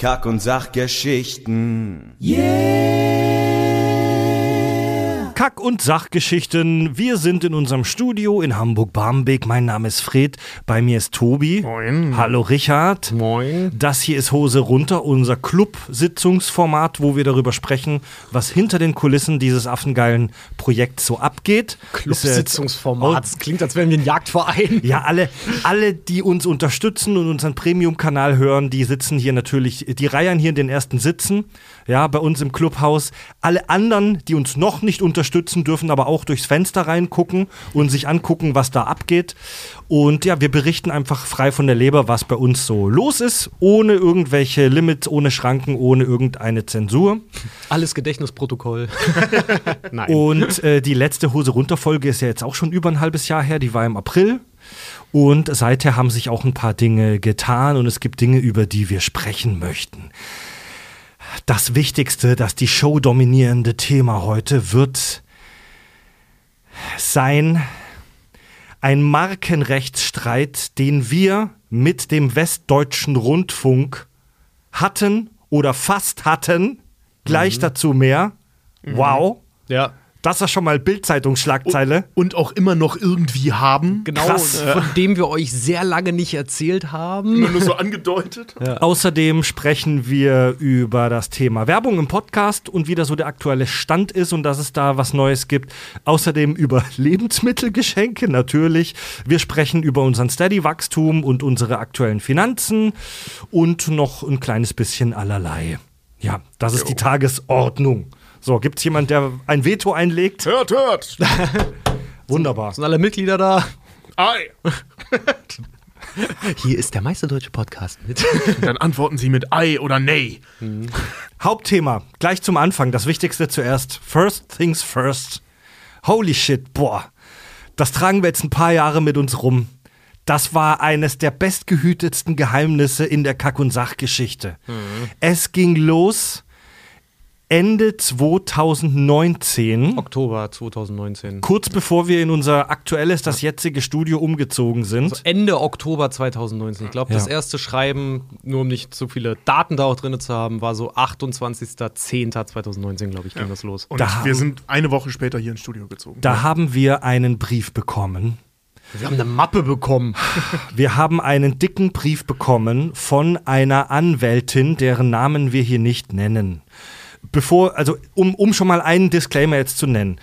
Kack- und Sachgeschichten. Yeah! Kack- und Sachgeschichten. Wir sind in unserem Studio in Hamburg-Barmbek. Mein Name ist Fred, bei mir ist Tobi. Moin. Hallo Richard. Moin. Das hier ist Hose Runter, unser Club-Sitzungsformat, wo wir darüber sprechen, was hinter den Kulissen dieses affengeilen Projekts so abgeht. Club-Sitzungsformat, das klingt, als wären wir ein Jagdverein. Ja, alle, die uns unterstützen und unseren Premium-Kanal hören, die sitzen hier natürlich, die reihen hier in den ersten Sitzen, ja, bei uns im Clubhaus. Alle anderen, die uns noch nicht unterstützen, dürfen aber auch durchs Fenster reingucken und sich angucken, was da abgeht. Und ja, wir berichten einfach frei von der Leber, was bei uns so los ist, ohne irgendwelche Limits, ohne Schranken, ohne irgendeine Zensur. Alles Gedächtnisprotokoll. Nein. Und die letzte Hose-Runter-Folge ist ja jetzt auch schon über ein halbes Jahr her, die war im April. Und seither haben sich auch ein paar Dinge getan und es gibt Dinge, über die wir sprechen möchten. Das Wichtigste, das die Show dominierende Thema heute wird sein: ein Markenrechtsstreit, den wir mit dem Westdeutschen Rundfunk hatten oder fast hatten. Gleich dazu mehr. Mhm. Wow. Ja. Das war schon mal Bild-Zeitungsschlagzeile. Und auch immer noch irgendwie haben. Genau, krass, von dem wir euch sehr lange nicht erzählt haben. Nur so angedeutet. Ja. Außerdem sprechen wir über das Thema Werbung im Podcast und wie da so der aktuelle Stand ist und dass es da was Neues gibt. Außerdem über Lebensmittelgeschenke natürlich. Wir sprechen über unseren Steady-Wachstum und unsere aktuellen Finanzen und noch ein kleines bisschen allerlei. Ja, das ist die Tagesordnung. So, gibt's jemanden, der ein Veto einlegt? Hört! Wunderbar. Sind alle Mitglieder da? Ei! Hier ist der meisterdeutsche Podcast mit. Dann antworten Sie mit Ei oder Nay. Mhm. Hauptthema, gleich zum Anfang, das Wichtigste zuerst. First things first. Holy shit, boah. Das tragen wir jetzt ein paar Jahre mit uns rum. Das war eines der bestgehütetsten Geheimnisse in der Kack- und Sachgeschichte. Mhm. Es ging los... Ende 2019. Oktober 2019. Kurz bevor wir in unser aktuelles, das jetzige Studio umgezogen sind. Also Ende Oktober 2019. Ich glaube, das erste Schreiben, nur um nicht zu viele Daten da auch drin zu haben, war so 28.10.2019, glaube ich, ging das los. Und wir sind eine Woche später hier ins Studio gezogen. Da haben wir einen Brief bekommen. Wir haben eine Mappe bekommen. Wir haben einen dicken Brief bekommen von einer Anwältin, deren Namen wir hier nicht nennen. Um schon mal einen Disclaimer jetzt zu nennen.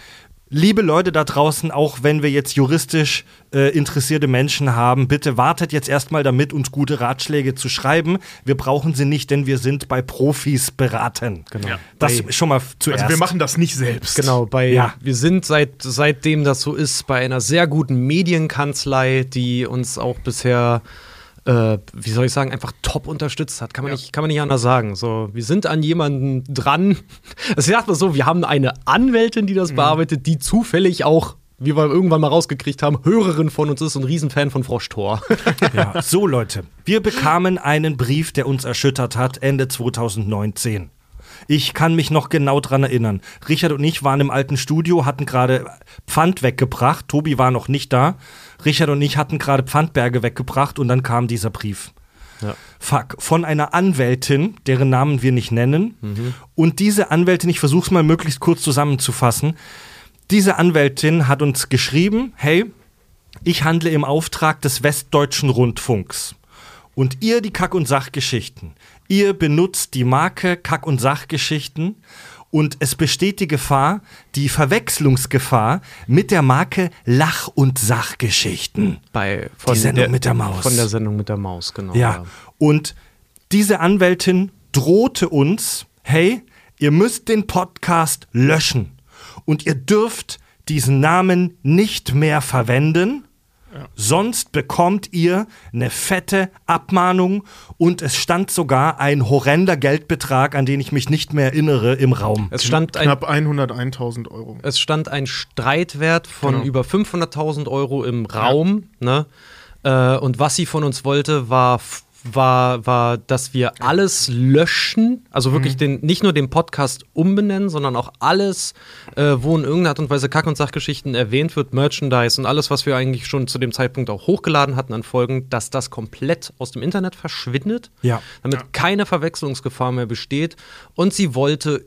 Liebe Leute da draußen, auch wenn wir jetzt juristisch interessierte Menschen haben, bitte wartet jetzt erstmal damit, uns gute Ratschläge zu schreiben. Wir brauchen sie nicht, denn wir sind bei Profis beraten. Genau. Ja. Das schon mal zuerst. Also wir machen das nicht selbst. Genau, wir sind seitdem das so ist, bei einer sehr guten Medienkanzlei, die uns auch bisher... wie soll ich sagen, einfach top unterstützt hat. Kann man nicht anders sagen. So, wir sind an jemanden dran. Also ich sag mal so, wir haben eine Anwältin, die das bearbeitet, die zufällig auch, wie wir irgendwann mal rausgekriegt haben, Hörerin von uns ist und ein Riesenfan von Froschtor. Ja, so Leute, wir bekamen einen Brief, der uns erschüttert hat, Ende 2019. Ich kann mich noch genau dran erinnern. Richard und ich waren im alten Studio, hatten gerade Pfand weggebracht. Tobi war noch nicht da. Richard und ich hatten gerade Pfandberge weggebracht und dann kam dieser Brief. Ja. Fuck. Von einer Anwältin, deren Namen wir nicht nennen. Mhm. Und diese Anwältin, ich versuche es mal möglichst kurz zusammenzufassen. Diese Anwältin hat uns geschrieben, hey, ich handle im Auftrag des Westdeutschen Rundfunks. Und ihr, die Kack- und Sachgeschichten, ihr benutzt die Marke Kack- und Sachgeschichten und es besteht die Gefahr, die Verwechslungsgefahr mit der Marke Lach- und Sachgeschichten. Die Sendung mit der Maus. Von der Sendung mit der Maus, genau. Ja. Und diese Anwältin drohte uns, hey, ihr müsst den Podcast löschen und ihr dürft diesen Namen nicht mehr verwenden. Ja. Sonst bekommt ihr eine fette Abmahnung und es stand sogar ein horrender Geldbetrag, an den ich mich nicht mehr erinnere, im Raum. Es stand knapp 101.000 Euro. Es stand ein Streitwert von über 500.000 Euro im Raum. Ne? Und was sie von uns wollte, war war, dass wir alles löschen, also wirklich nicht nur den Podcast umbenennen, sondern auch alles, wo in irgendeiner Art und Weise Kack- und Sachgeschichten erwähnt wird, Merchandise und alles, was wir eigentlich schon zu dem Zeitpunkt auch hochgeladen hatten an Folgen, dass das komplett aus dem Internet verschwindet, damit keine Verwechslungsgefahr mehr besteht. Und sie wollte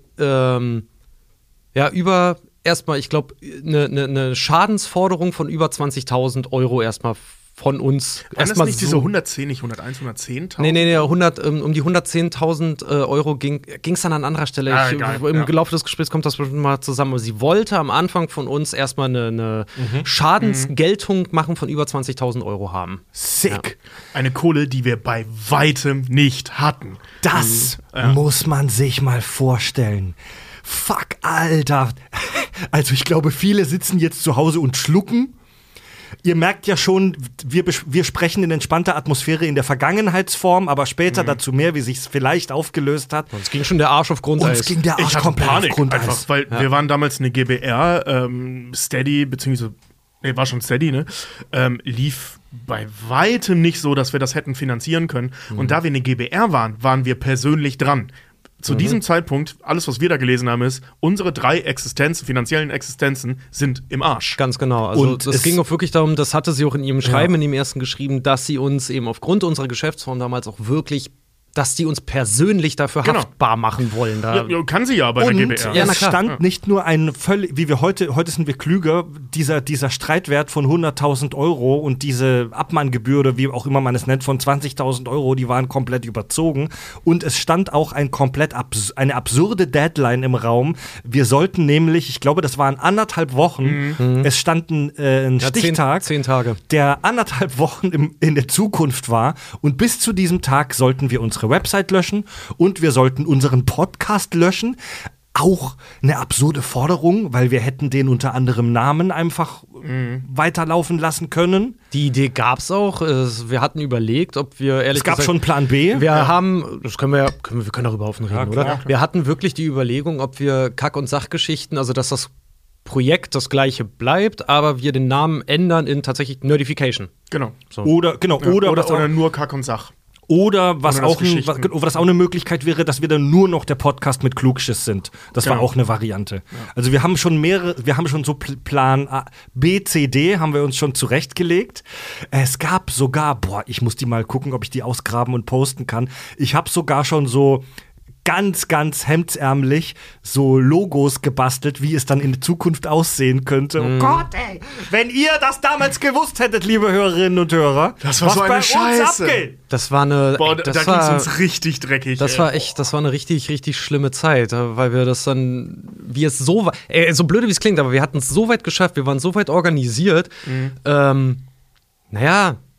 über erstmal, ich glaube, eine Schadensforderung von über 20.000 Euro erstmal von uns. Waren das nicht diese 110, nicht 101, 110.000? Nee, 100, um die 110.000 Euro ging es dann an anderer Stelle. Im Laufe des Gesprächs kommt das mal zusammen. Aber sie wollte am Anfang von uns erstmal eine Schadensgeltung machen von über 20.000 Euro haben. Sick. Ja. Eine Kohle, die wir bei weitem nicht hatten. Das muss man sich mal vorstellen. Fuck, Alter. Also ich glaube, viele sitzen jetzt zu Hause und schlucken. Ihr merkt ja schon, wir sprechen in entspannter Atmosphäre in der Vergangenheitsform, aber später dazu mehr, wie sich's vielleicht aufgelöst hat. Uns ging schon der Arsch auf Grundeis. Uns ging der Arsch komplett Panik auf Grundeis. Einfach, weil wir waren damals eine GBR, Steady, beziehungsweise, war schon Steady, ne? Lief bei weitem nicht so, dass wir das hätten finanzieren können. Und da wir eine GBR waren, waren wir persönlich dran. Zu diesem Zeitpunkt, alles, was wir da gelesen haben, ist, unsere 3 Existenzen, finanziellen Existenzen sind im Arsch. Ganz genau. Also und es ging auch wirklich darum, das hatte sie auch in ihrem Schreiben, in dem ersten geschrieben, dass sie uns eben aufgrund unserer Geschäftsform damals auch wirklich, dass die uns persönlich dafür haftbar machen wollen. Da kann sie ja bei der GBR. Es stand nicht nur ein völlig, wie wir heute sind wir klüger, dieser Streitwert von 100.000 Euro und diese Abmahngebühr oder wie auch immer man es nennt, von 20.000 Euro, die waren komplett überzogen. Und es stand auch eine absurde Deadline im Raum. Wir sollten nämlich, ich glaube, das waren anderthalb Wochen, es stand ein Stichtag, 10 Tage, der anderthalb Wochen in der Zukunft war. Und bis zu diesem Tag sollten wir uns Website löschen und wir sollten unseren Podcast löschen. Auch eine absurde Forderung, weil wir hätten den unter anderem Namen einfach weiterlaufen lassen können. Die Idee gab's auch. Wir hatten überlegt, ob wir ehrlich gesagt... Es gab schon Plan B. Wir haben, das können wir ja, wir können darüber offen reden, oder? Klar. Wir hatten wirklich die Überlegung, ob wir Kack- und Sachgeschichten, also dass das Projekt das gleiche bleibt, aber wir den Namen ändern in tatsächlich Nerdification. Genau. So. Oder nur Kack und Sach. Oder was auch eine Möglichkeit wäre, dass wir dann nur noch der Podcast mit Klugschiss sind. Das war auch eine Variante. Ja. Also wir haben schon so Plan A, B, C, D haben wir uns schon zurechtgelegt. Es gab sogar, ich muss die mal gucken, ob ich die ausgraben und posten kann. Ich habe sogar schon so ganz, ganz hemdsärmlich so Logos gebastelt, wie es dann in der Zukunft aussehen könnte. Oh Gott, ey! Wenn ihr das damals gewusst hättet, liebe Hörerinnen und Hörer, das war was so eine bei Scheiße. Uns abgeht. Das war eine... Boah, da ging es uns richtig dreckig. Das war eine richtig, richtig schlimme Zeit, weil wir das dann, wie es so war, so blöde wie es klingt, aber wir hatten es so weit geschafft, wir waren so weit organisiert,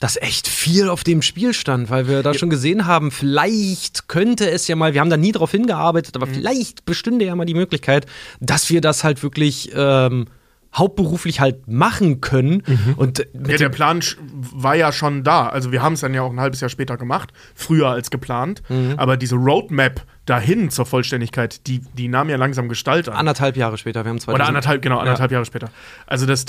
dass echt viel auf dem Spiel stand, weil wir da schon gesehen haben, vielleicht könnte es ja mal, wir haben da nie drauf hingearbeitet, aber vielleicht bestünde ja mal die Möglichkeit, dass wir das halt wirklich hauptberuflich halt machen können. Und der Plan war ja schon da. Also wir haben es dann ja auch ein halbes Jahr später gemacht, früher als geplant. Aber diese Roadmap dahin zur Vollständigkeit, die nahm ja langsam Gestalt an. Anderthalb Jahre später, wir haben 2000. Oder anderthalb Jahre später. Also das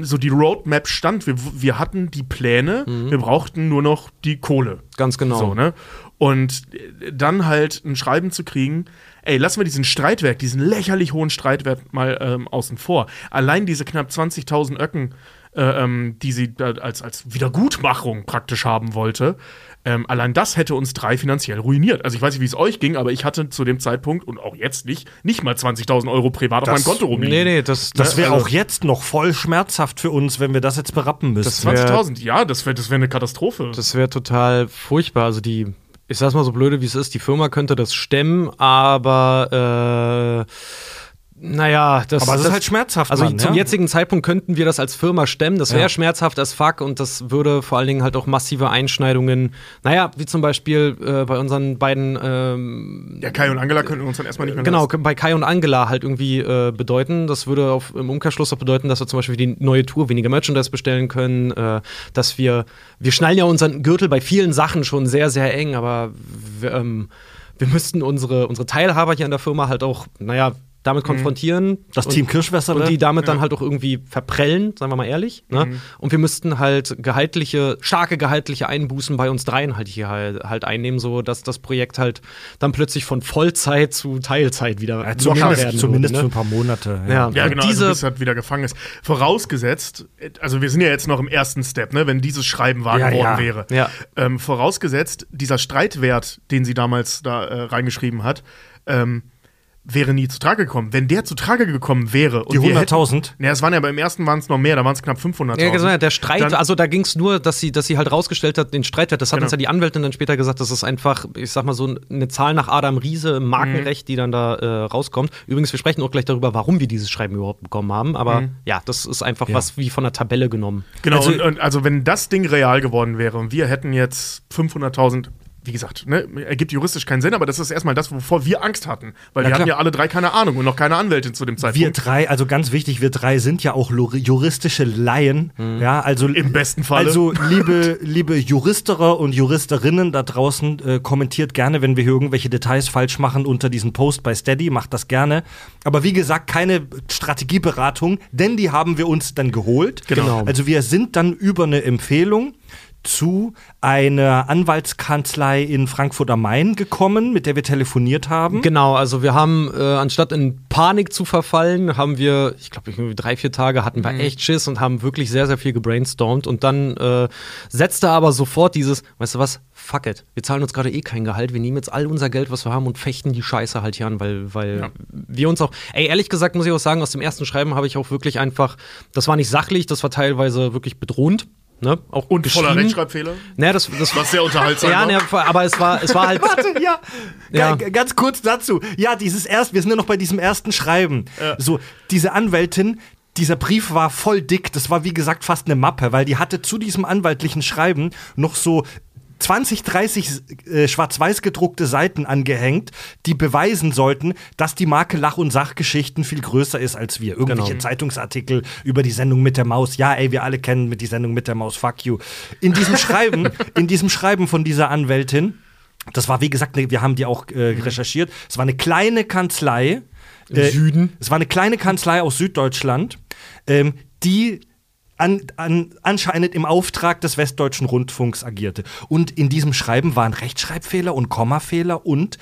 so die Roadmap stand, wir hatten die Pläne, wir brauchten nur noch die Kohle. Ganz genau. So, ne? Und dann halt ein Schreiben zu kriegen, ey, lassen wir diesen Streitwert, diesen lächerlich hohen Streitwert mal außen vor. Allein diese knapp 20.000 Öcken, die sie als Wiedergutmachung praktisch haben wollte, allein das hätte uns 3 finanziell ruiniert. Also ich weiß nicht, wie es euch ging, aber ich hatte zu dem Zeitpunkt und auch jetzt nicht mal 20.000 Euro privat auf meinem Konto rumliegen. Nee, das wäre auch jetzt noch voll schmerzhaft für uns, wenn wir das jetzt berappen müssten. Das 20.000, das wäre eine Katastrophe. Das wäre total furchtbar. Also ich sag's mal so blöde, wie es ist, die Firma könnte das stemmen, aber aber es ist halt schmerzhaft. Also zum jetzigen Zeitpunkt könnten wir das als Firma stemmen. Das wäre schmerzhaft als fuck und das würde vor allen Dingen halt auch massive Einschneidungen. Wie zum Beispiel bei unseren beiden. Kai und Angela könnten uns dann erstmal nicht mehr. Genau, bei Kai und Angela halt irgendwie bedeuten. Das würde im Umkehrschluss auch bedeuten, dass wir zum Beispiel für die neue Tour weniger Merchandise bestellen können, dass wir schnallen ja unseren Gürtel bei vielen Sachen schon sehr, sehr eng, aber wir müssten unsere Teilhaber hier an der Firma halt auch, damit konfrontieren. Das Team Kirschwässerle. Und die damit dann halt auch irgendwie verprellen, sagen wir mal ehrlich. Ne? Und wir müssten halt starke gehaltliche Einbußen bei uns dreien halt hier halt einnehmen, so dass das Projekt halt dann plötzlich von Vollzeit zu Teilzeit wieder zumindest für ein paar Monate. Ja, genau, bis halt wieder gefangen ist. Vorausgesetzt, also wir sind ja jetzt noch im ersten Step, ne, wenn dieses Schreiben wahr geworden wäre. Ja. Vorausgesetzt, dieser Streitwert, den sie damals da reingeschrieben hat, wäre nie zu Trage gekommen. Wenn der zu Trage gekommen wäre. Und die 100.000? Ja, es waren ja beim ersten waren es noch mehr, da waren es knapp 500.000. Ja, genau, der Streit, dann, also da ging es nur, dass sie halt rausgestellt hat, den Streitwert, das hat uns ja die Anwältin dann später gesagt, das ist einfach, ich sag mal, so eine Zahl nach Adam Riese im Markenrecht, die dann da rauskommt. Übrigens, wir sprechen auch gleich darüber, warum wir dieses Schreiben überhaupt bekommen haben, aber ja, das ist einfach was wie von der Tabelle genommen. Genau, also wenn das Ding real geworden wäre und wir hätten jetzt 500.000, wie gesagt, ne, ergibt juristisch keinen Sinn, aber das ist erstmal das, wovor wir Angst hatten. Weil wir hatten ja alle drei keine Ahnung und noch keine Anwältin zu dem Zeitpunkt. Wir drei, also ganz wichtig, wir drei sind ja auch juristische Laien. Ja, also, im besten Falle. Also, liebe Juristerer und Juristerinnen da draußen, kommentiert gerne, wenn wir hier irgendwelche Details falsch machen unter diesem Post bei Steady, macht das gerne. Aber wie gesagt, keine Strategieberatung, denn die haben wir uns dann geholt. Genau. Also wir sind dann über eine Empfehlung zu einer Anwaltskanzlei in Frankfurt am Main gekommen, mit der wir telefoniert haben. Genau, also wir haben, anstatt in Panik zu verfallen, haben wir, ich glaube, 3-4 Tage hatten wir echt Schiss und haben wirklich sehr, sehr viel gebrainstormt. Und dann setzte aber sofort dieses, weißt du was, fuck it, wir zahlen uns gerade kein Gehalt, wir nehmen jetzt all unser Geld, was wir haben und fechten die Scheiße halt hier an, weil wir uns auch, ehrlich gesagt muss ich auch sagen, aus dem ersten Schreiben habe ich auch wirklich einfach, das war nicht sachlich, das war teilweise wirklich bedrohend. Ne, auch und voller Rechtschreibfehler. Ne, das war sehr unterhaltsam. Ja, ne, aber es war halt. Warte, ja. Ganz kurz dazu. Ja, wir sind ja noch bei diesem ersten Schreiben. Ja. So, diese Anwältin, dieser Brief war voll dick. Das war, wie gesagt, fast eine Mappe, weil die hatte zu diesem anwaltlichen Schreiben noch so 20-30 schwarz-weiß gedruckte Seiten angehängt, die beweisen sollten, dass die Marke Lach- und Sachgeschichten viel größer ist als wir. Irgendwelche Zeitungsartikel über die Sendung mit der Maus. Ja, ey, wir alle kennen die Sendung mit der Maus, fuck you. In diesem Schreiben von dieser Anwältin, das war, wie gesagt, wir haben die auch recherchiert, es war eine kleine Kanzlei. Im Süden. Es war eine kleine Kanzlei aus Süddeutschland, die anscheinend im Auftrag des Westdeutschen Rundfunks agierte. Und in diesem Schreiben waren Rechtschreibfehler und Kommafehler und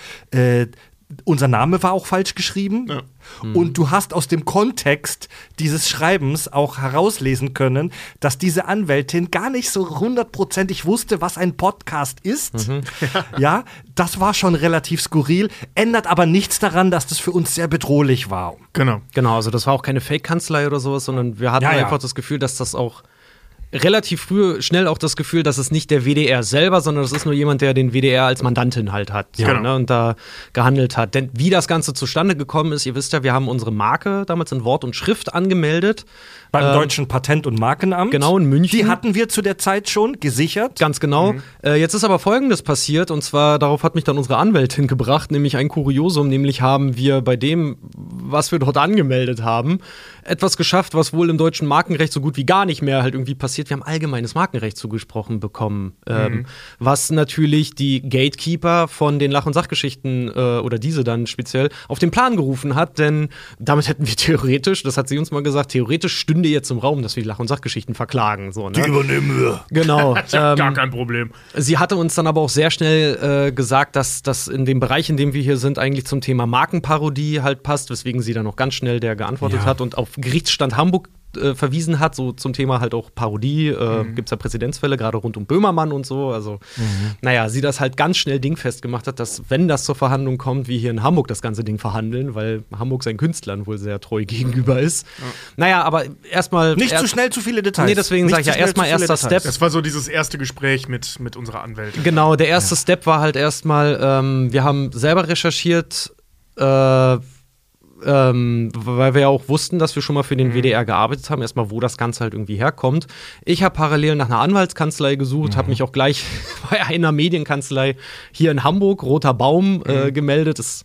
unser Name war auch falsch geschrieben. Ja. Und du hast aus dem Kontext dieses Schreibens auch herauslesen können, dass diese Anwältin gar nicht so 100%ig wusste, was ein Podcast ist. Ja, das war schon relativ skurril, ändert aber nichts daran, dass das für uns sehr bedrohlich war. Genau, also das war auch keine Fake-Kanzlei oder sowas, sondern wir hatten einfach das Gefühl, dass das auch relativ früh, schnell auch das Gefühl, dass es nicht der WDR selber, sondern das ist nur jemand, der den WDR als Mandantin halt hat ne, und da gehandelt hat. Denn wie das Ganze zustande gekommen ist, ihr wisst ja, wir haben unsere Marke damals in Wort und Schrift angemeldet. Beim Deutschen Patent- und Markenamt. Genau, in München. Die hatten wir zu der Zeit schon gesichert. Ganz genau. Jetzt ist aber Folgendes passiert, und zwar, darauf hat mich dann unsere Anwältin gebracht, nämlich ein Kuriosum, nämlich haben wir bei dem, was wir dort angemeldet haben, etwas geschafft, was wohl im deutschen Markenrecht so gut wie gar nicht mehr halt irgendwie passiert. Wir haben allgemeines Markenrecht zugesprochen bekommen, was natürlich die Gatekeeper von den Lach- und Sachgeschichten oder diese dann speziell auf den Plan gerufen hat, denn damit hätten wir theoretisch, das hat sie uns mal gesagt, theoretisch stünde jetzt im Raum, dass wir die Lach- und Sachgeschichten verklagen. So, ne? Die übernehmen wir. Genau. Ich hab gar kein Problem. Sie hatte uns dann aber auch sehr schnell gesagt, dass das in dem Bereich, in dem wir hier sind, eigentlich zum Thema Markenparodie halt passt, weswegen sie dann auch ganz schnell der geantwortet hat und auf Gerichtsstand Hamburg verwiesen hat, so zum Thema halt auch Parodie, gibt es ja Präzedenzfälle, gerade rund um Böhmermann und so, also naja, sie das halt ganz schnell dingfest gemacht hat, dass wenn das zur Verhandlung kommt, wir hier in Hamburg das ganze Ding verhandeln, weil Hamburg seinen Künstlern wohl sehr treu gegenüber ist. Ja. Naja, aber erstmal nicht zu schnell zu viele Details. Nee, deswegen sage ich ja, erstmal erster Step. Das war so dieses erste Gespräch mit unserer Anwältin. Genau, der erste Step war halt erstmal, wir haben selber recherchiert, weil wir ja auch wussten, dass wir schon mal für den WDR gearbeitet haben, erstmal wo das Ganze halt irgendwie herkommt. Ich habe parallel nach einer Anwaltskanzlei gesucht, habe mich auch gleich bei einer Medienkanzlei hier in Hamburg, Roter Baum, gemeldet. Das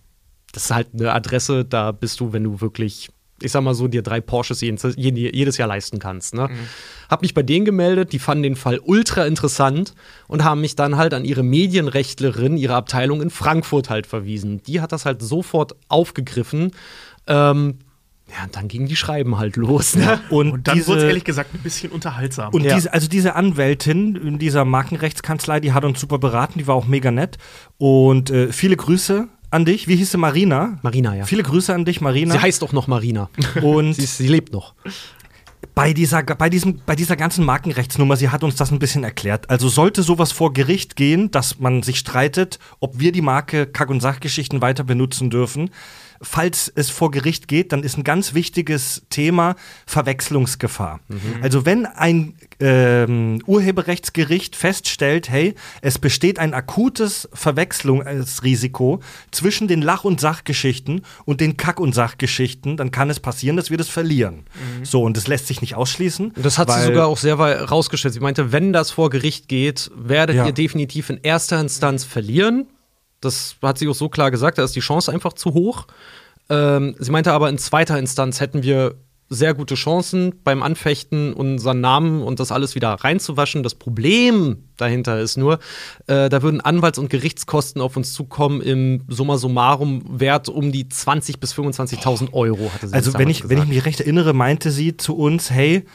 ist halt eine Adresse, da bist du, wenn du wirklich, ich sag mal so, dir 3 Porsches jedes Jahr leisten kannst. Ne? Hab mich bei denen gemeldet, die fanden den Fall ultra interessant und haben mich dann halt an ihre Medienrechtlerin, ihre Abteilung in Frankfurt halt verwiesen. Die hat das halt sofort aufgegriffen Ja, und dann gingen die Schreiben halt los. Ne? Und dann wurde es ehrlich gesagt ein bisschen unterhaltsam. Und diese Anwältin in dieser Markenrechtskanzlei, die hat uns super beraten, die war auch mega nett. Und viele Grüße an dich. Wie hieß sie? Marina? Marina, ja. Viele Grüße an dich, Marina. Sie heißt auch noch Marina. Und sie lebt noch. Bei dieser ganzen Markenrechtsnummer, sie hat uns das ein bisschen erklärt. Also sollte sowas vor Gericht gehen, dass man sich streitet, ob wir die Marke Kack- und Sachgeschichten weiter benutzen dürfen. Falls es vor Gericht geht, dann ist ein ganz wichtiges Thema Verwechslungsgefahr. Mhm. Also wenn ein Urheberrechtsgericht feststellt, hey, es besteht ein akutes Verwechslungsrisiko zwischen den Lach- und Sachgeschichten und den Kack- und Sachgeschichten, dann kann es passieren, dass wir das verlieren. Mhm. So, und das lässt sich nicht ausschließen. Das hat sie sogar auch sehr rausgestellt. Sie meinte, wenn das vor Gericht geht, werdet ihr definitiv in erster Instanz verlieren. Das hat sie auch so klar gesagt, da ist die Chance einfach zu hoch. Sie meinte aber, in zweiter Instanz hätten wir sehr gute Chancen beim Anfechten, unseren Namen und das alles wieder reinzuwaschen. Das Problem dahinter ist nur, da würden Anwalts- und Gerichtskosten auf uns zukommen im summa summarum Wert um die 20.000 bis 25.000 Euro, hatte sie also damals gesagt. Wenn ich mich recht erinnere, meinte sie zu uns, hey,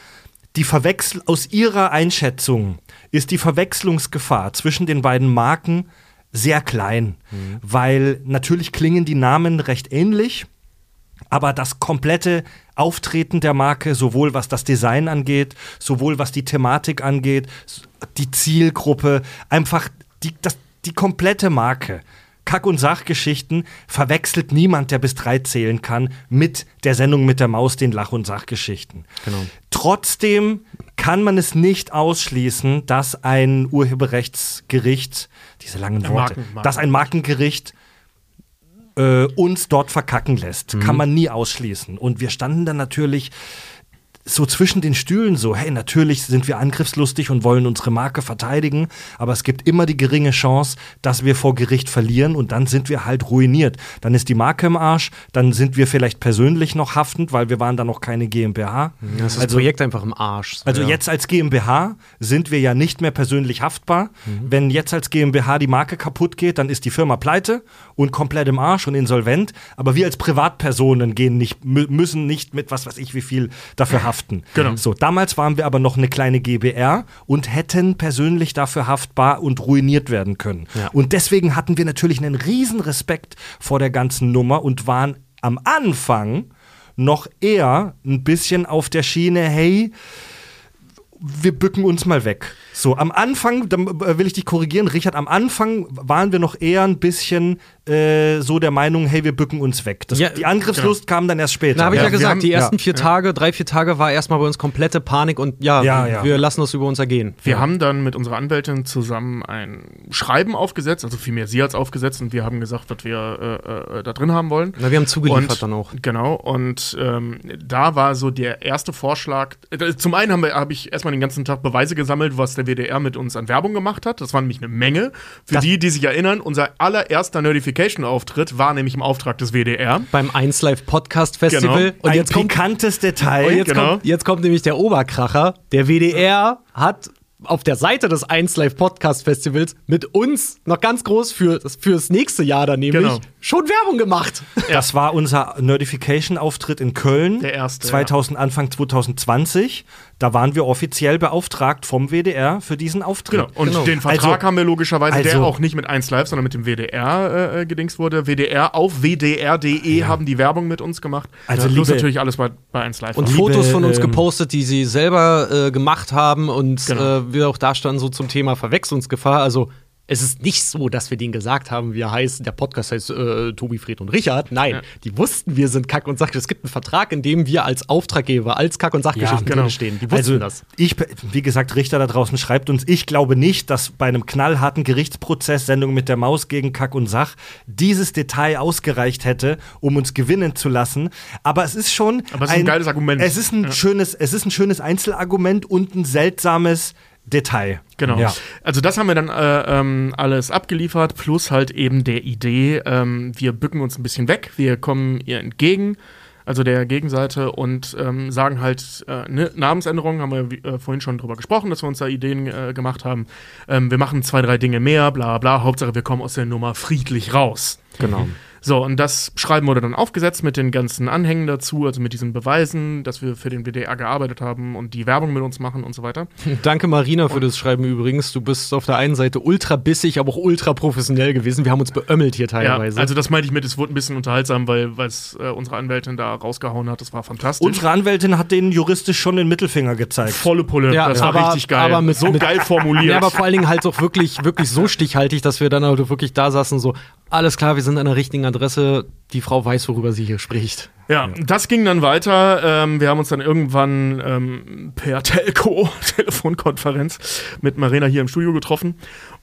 aus ihrer Einschätzung ist die Verwechslungsgefahr zwischen den beiden Marken sehr klein, weil natürlich klingen die Namen recht ähnlich, aber das komplette Auftreten der Marke, sowohl was das Design angeht, sowohl was die Thematik angeht, die Zielgruppe, einfach die komplette Marke. Kack- und Sachgeschichten verwechselt niemand, der bis 3 zählen kann, mit der Sendung mit der Maus, den Lach- und Sachgeschichten. Genau. Trotzdem kann man es nicht ausschließen, dass ein Urheberrechtsgericht, diese langen Worte, dass ein Markengericht uns dort verkacken lässt. Mhm. Kann man nie ausschließen. Und wir standen dann natürlich so zwischen den Stühlen so, hey, natürlich sind wir angriffslustig und wollen unsere Marke verteidigen, aber es gibt immer die geringe Chance, dass wir vor Gericht verlieren und dann sind wir halt ruiniert. Dann ist die Marke im Arsch, dann sind wir vielleicht persönlich noch haftend, weil wir waren da noch keine GmbH. Ja, das ist das Projekt einfach im Arsch. Also jetzt als GmbH sind wir ja nicht mehr persönlich haftbar. Mhm. Wenn jetzt als GmbH die Marke kaputt geht, dann ist die Firma pleite und komplett im Arsch und insolvent, aber wir als Privatpersonen müssen nicht mit was weiß ich wie viel dafür haften. Genau. So, damals waren wir aber noch eine kleine GbR und hätten persönlich dafür haftbar und ruiniert werden können. Ja. Und deswegen hatten wir natürlich einen riesen Respekt vor der ganzen Nummer und waren am Anfang noch eher ein bisschen auf der Schiene, hey, wir bücken uns mal weg. So, am Anfang, da will ich dich korrigieren, Richard, am Anfang waren wir noch eher ein bisschen so der Meinung, hey, wir bücken uns weg. Die Angriffslust kam dann erst später. Da habe ich gesagt, die ersten 3-4 Tage war erstmal bei uns komplette Panik und wir lassen das über uns ergehen. Wir haben dann mit unserer Anwältin zusammen ein Schreiben aufgesetzt, also vielmehr sie hat es aufgesetzt und wir haben gesagt, was wir da drin haben wollen. Na, wir haben zugeliefert und, dann auch. Genau, und da war so der erste Vorschlag, zum einen habe ich erstmal den ganzen Tag Beweise gesammelt, was der WDR mit uns an Werbung gemacht hat. Das war nämlich eine Menge. Für die sich erinnern, unser allererster Nerdification-Auftritt war nämlich im Auftrag des WDR. Beim 1Live-Podcast-Festival. Genau. Und ein jetzt pikantes Detail. Und jetzt kommt nämlich der Oberkracher. Der WDR hat auf der Seite des 1Live-Podcast-Festivals mit uns noch ganz groß fürs nächste Jahr dann nämlich schon Werbung gemacht. Ja. Das war unser Nerdification-Auftritt in Köln. Der erste, Anfang 2020. Da waren wir offiziell beauftragt vom WDR für diesen Auftritt. Genau. Und den Vertrag haben wir logischerweise, der auch nicht mit 1Live, sondern mit dem WDR gedingst wurde. WDR auf WDR.de haben die Werbung mit uns gemacht. Also bloß natürlich alles bei 1Live. Und Fotos von uns gepostet, die sie selber gemacht haben und wir auch da standen so zum Thema Verwechslungsgefahr. Also es ist nicht so, dass wir denen gesagt haben, der Podcast heißt Tobi, Fred und Richard. Nein, die wussten, wir sind Kack- und Sachgeschichten. Es gibt einen Vertrag, in dem wir als Auftraggeber, als Kack- und Sachgeschichten drinstehen. Die wussten das. Wie gesagt, Richter da draußen schreibt uns, ich glaube nicht, dass bei einem knallharten Gerichtsprozess Sendung mit der Maus gegen Kack und Sach dieses Detail ausgereicht hätte, um uns gewinnen zu lassen. Aber es ist schon ein geiles Argument. Es ist ein schönes Einzelargument und ein seltsames Detail. Genau. Ja. Also das haben wir dann alles abgeliefert, plus halt eben der Idee, wir bücken uns ein bisschen weg, wir kommen ihr entgegen, also der Gegenseite und sagen halt, Namensänderung, haben wir vorhin schon drüber gesprochen, dass wir uns da Ideen gemacht haben. Wir machen 2, 3 Dinge mehr, bla bla, Hauptsache wir kommen aus der Nummer friedlich raus. Genau. So, und das Schreiben wurde dann aufgesetzt mit den ganzen Anhängen dazu, also mit diesen Beweisen, dass wir für den WDR gearbeitet haben und die Werbung mit uns machen und so weiter. Danke, Marina, für das Schreiben übrigens. Du bist auf der einen Seite ultra bissig, aber auch ultra professionell gewesen. Wir haben uns beömmelt hier teilweise. Ja, also das meinte ich mit, es wurde ein bisschen unterhaltsam, weil es unsere Anwältin da rausgehauen hat. Das war fantastisch. Unsere Anwältin hat denen juristisch schon den Mittelfinger gezeigt. Volle Pulle, ja, das war richtig geil. Aber mit, so mit, geil formuliert. Ja, aber vor allen Dingen halt auch wirklich, wirklich so stichhaltig, dass wir dann halt wirklich da saßen so, alles klar, wir sind an der richtigen Adresse, die Frau weiß, worüber sie hier spricht. Ja, das ging dann weiter. Wir haben uns dann irgendwann per Telco-Telefonkonferenz mit Marina hier im Studio getroffen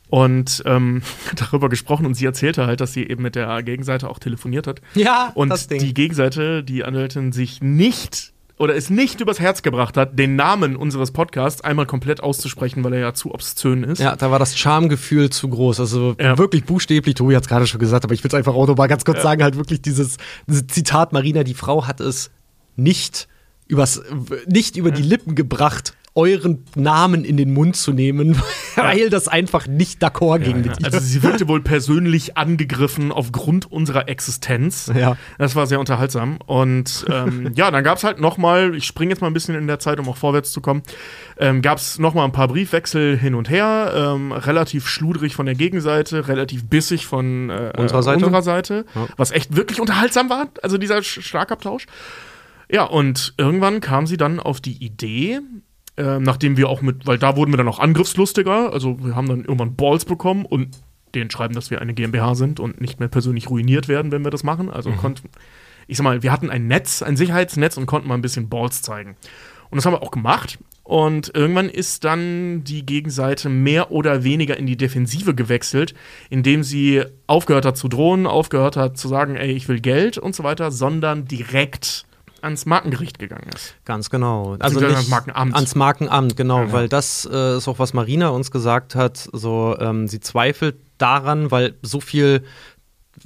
und darüber gesprochen, und sie erzählte halt, dass sie eben mit der Gegenseite auch telefoniert hat. Ja, und das Ding. Die Gegenseite, die Anwältin, sich nicht oder es nicht übers Herz gebracht hat, den Namen unseres Podcasts einmal komplett auszusprechen, weil er ja zu obszön ist. Ja, da war das Charmegefühl zu groß. Also wirklich buchstäblich, Tobi hat es gerade schon gesagt, aber ich will es einfach auch noch mal ganz kurz sagen, halt wirklich dieses Zitat Marina, die Frau hat es nicht über die Lippen gebracht, euren Namen in den Mund zu nehmen, weil das einfach nicht d'accord ging mit ihr. Also sie wirkte wohl persönlich angegriffen aufgrund unserer Existenz. Ja. Das war sehr unterhaltsam. Und dann gab es halt noch mal, ich springe jetzt mal ein bisschen in der Zeit, um auch vorwärts zu kommen, gab es noch mal ein paar Briefwechsel hin und her, relativ schludrig von der Gegenseite, relativ bissig von unserer Seite. Ja. Was echt wirklich unterhaltsam war, also dieser Schlagabtausch. Ja, und irgendwann kam sie dann auf die Idee, nachdem wir auch weil da wurden wir dann auch angriffslustiger, also wir haben dann irgendwann Balls bekommen und denen schreiben, dass wir eine GmbH sind und nicht mehr persönlich ruiniert werden, wenn wir das machen. Also konnten, ich sag mal, wir hatten ein Netz, ein Sicherheitsnetz und konnten mal ein bisschen Balls zeigen. Und das haben wir auch gemacht. Und irgendwann ist dann die Gegenseite mehr oder weniger in die Defensive gewechselt, indem sie aufgehört hat zu drohen, aufgehört hat zu sagen, ey, ich will Geld und so weiter, sondern direkt ans Markengericht gegangen ist. Ganz genau. Also nicht ans Markenamt, genau, weil das ist auch, was Marina uns gesagt hat, so sie zweifelt daran, weil so viel,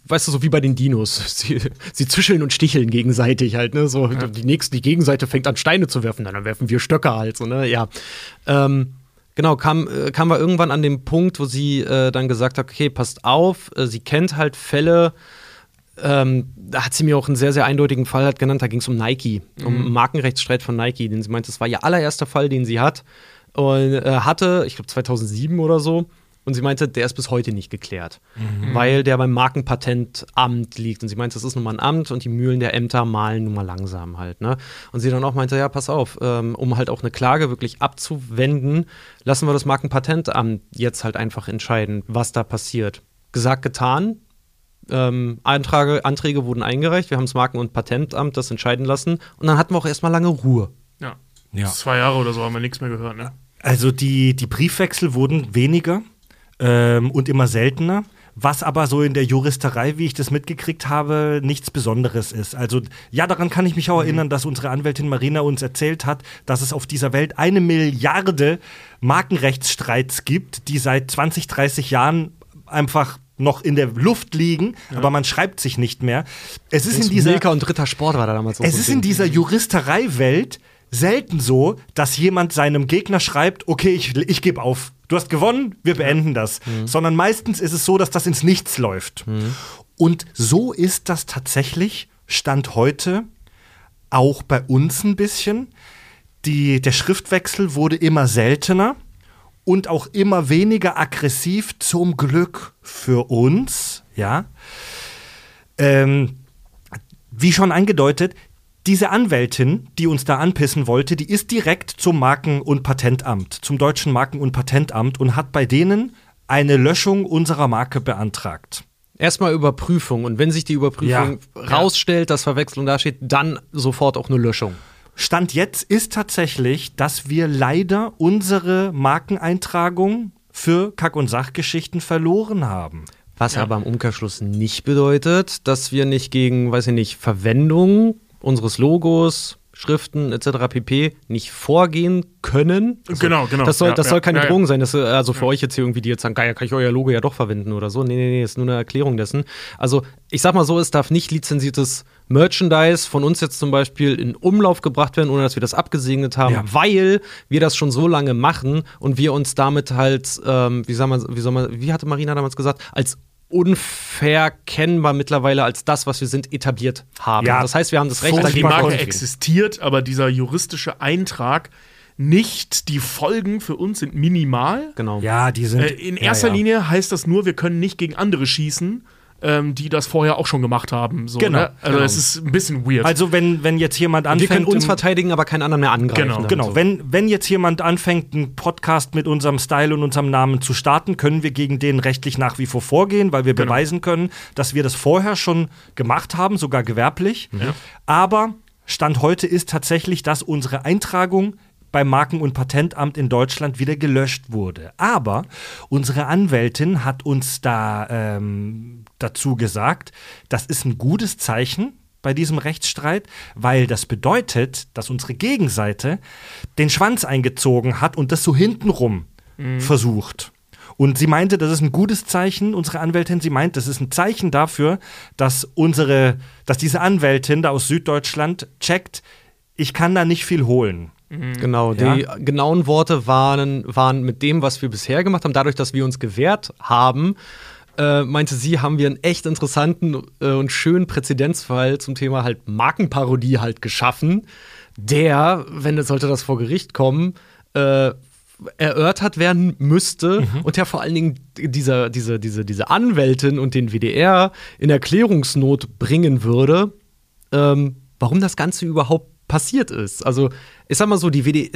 weißt du, so wie bei den Dinos, sie zischeln und sticheln gegenseitig halt, ne, so die Gegenseite fängt an, Steine zu werfen, dann werfen wir Stöcker halt, so, ne, ja. Genau, kam wir irgendwann an den Punkt, wo sie dann gesagt hat, okay, passt auf, sie kennt halt Fälle. Da hat sie mir auch einen sehr, sehr eindeutigen Fall halt genannt, da ging es um Nike, um einen Markenrechtsstreit von Nike, den sie meinte, das war ihr allererster Fall, den sie hat und hatte, ich glaube 2007 oder so, und sie meinte, der ist bis heute nicht geklärt, weil der beim Markenpatentamt liegt und sie meinte, das ist nun mal ein Amt und die Mühlen der Ämter mahlen nun mal langsam halt, ne? Und sie dann auch meinte, ja, pass auf, um halt auch eine Klage wirklich abzuwenden, lassen wir das Markenpatentamt jetzt halt einfach entscheiden, was da passiert. Gesagt, getan. Anträge wurden eingereicht, wir haben das Marken- und Patentamt das entscheiden lassen und dann hatten wir auch erstmal lange Ruhe. Ja. 2 Jahre oder so haben wir nichts mehr gehört, ne? Also die Briefwechsel wurden weniger und immer seltener, was aber so in der Juristerei, wie ich das mitgekriegt habe, nichts Besonderes ist. Also ja, daran kann ich mich auch erinnern, dass unsere Anwältin Marina uns erzählt hat, dass es auf dieser Welt 1 Milliarde Markenrechtsstreits gibt, die seit 20, 30 Jahren einfach noch in der Luft liegen, aber man schreibt sich nicht mehr. Es ist in dieser Milka und Ritter Sport war da damals so. Es ist in dieser Juristerei-Welt selten so, dass jemand seinem Gegner schreibt, okay, ich gebe auf. Du hast gewonnen, wir beenden das. Sondern meistens ist es so, dass das ins Nichts läuft. Und so ist das tatsächlich Stand heute auch bei uns ein bisschen. Der Schriftwechsel wurde immer seltener. Und auch immer weniger aggressiv, zum Glück für uns, ja. Wie schon angedeutet, diese Anwältin, die uns da anpissen wollte, die ist direkt zum Marken- und Patentamt, zum Deutschen Marken- und Patentamt und hat bei denen eine Löschung unserer Marke beantragt. Erstmal Überprüfung und wenn sich die Überprüfung rausstellt, dass Verwechslung dasteht, dann sofort auch eine Löschung. Stand jetzt ist tatsächlich, dass wir leider unsere Markeneintragung für Kack- und Sachgeschichten verloren haben. Was aber im Umkehrschluss nicht bedeutet, dass wir nicht gegen, weiß ich nicht, Verwendung unseres Logos, Schriften etc. pp. Nicht vorgehen können. Also, genau. Das soll keine Drohung sein. Das, also für euch jetzt hier irgendwie, die jetzt sagen, geil, kann ich euer Logo ja doch verwenden oder so. Nee, ist nur eine Erklärung dessen. Also ich sag mal so, es darf nicht lizenziertes Merchandise von uns jetzt zum Beispiel in Umlauf gebracht werden, ohne dass wir das abgesegnet haben, weil wir das schon so lange machen und wir uns damit halt, wie soll man, wie hatte Marina damals gesagt, als unverkennbar mittlerweile als das, was wir sind, etabliert haben. Ja, das heißt, wir haben das Recht, dagegen voll. Die Marke existiert, aber dieser juristische Eintrag nicht, die Folgen für uns sind minimal. Genau. Ja, die sind in erster Linie heißt das nur, wir können nicht gegen andere schießen, die das vorher auch schon gemacht haben. So, genau. Ne? Also es ist ein bisschen weird. Also wenn jetzt jemand anfängt... Wir können uns verteidigen, aber keinen anderen mehr angreifen. Genau. So. Wenn jetzt jemand anfängt, einen Podcast mit unserem Style und unserem Namen zu starten, können wir gegen den rechtlich nach wie vor vorgehen, weil wir beweisen können, dass wir das vorher schon gemacht haben, sogar gewerblich. Ja. Aber Stand heute ist tatsächlich, dass unsere Eintragung beim Marken- und Patentamt in Deutschland wieder gelöscht wurde. Aber unsere Anwältin hat uns da dazu gesagt, das ist ein gutes Zeichen bei diesem Rechtsstreit, weil das bedeutet, dass unsere Gegenseite den Schwanz eingezogen hat und das so hintenrum versucht. Und sie meinte, das ist ein gutes Zeichen, unsere Anwältin, sie meint, das ist ein Zeichen dafür, dass diese Anwältin da aus Süddeutschland checkt, ich kann da nicht viel holen. Genau, die genauen Worte waren mit dem, was wir bisher gemacht haben, dadurch, dass wir uns gewehrt haben, meinte sie, haben wir einen echt interessanten und schönen Präzedenzfall zum Thema halt Markenparodie halt geschaffen, der, wenn das sollte das vor Gericht kommen, erörtert werden müsste und der vor allen Dingen diese Anwältin und den WDR in Erklärungsnot bringen würde, warum das Ganze überhaupt passiert ist. Also, ich sag mal so, die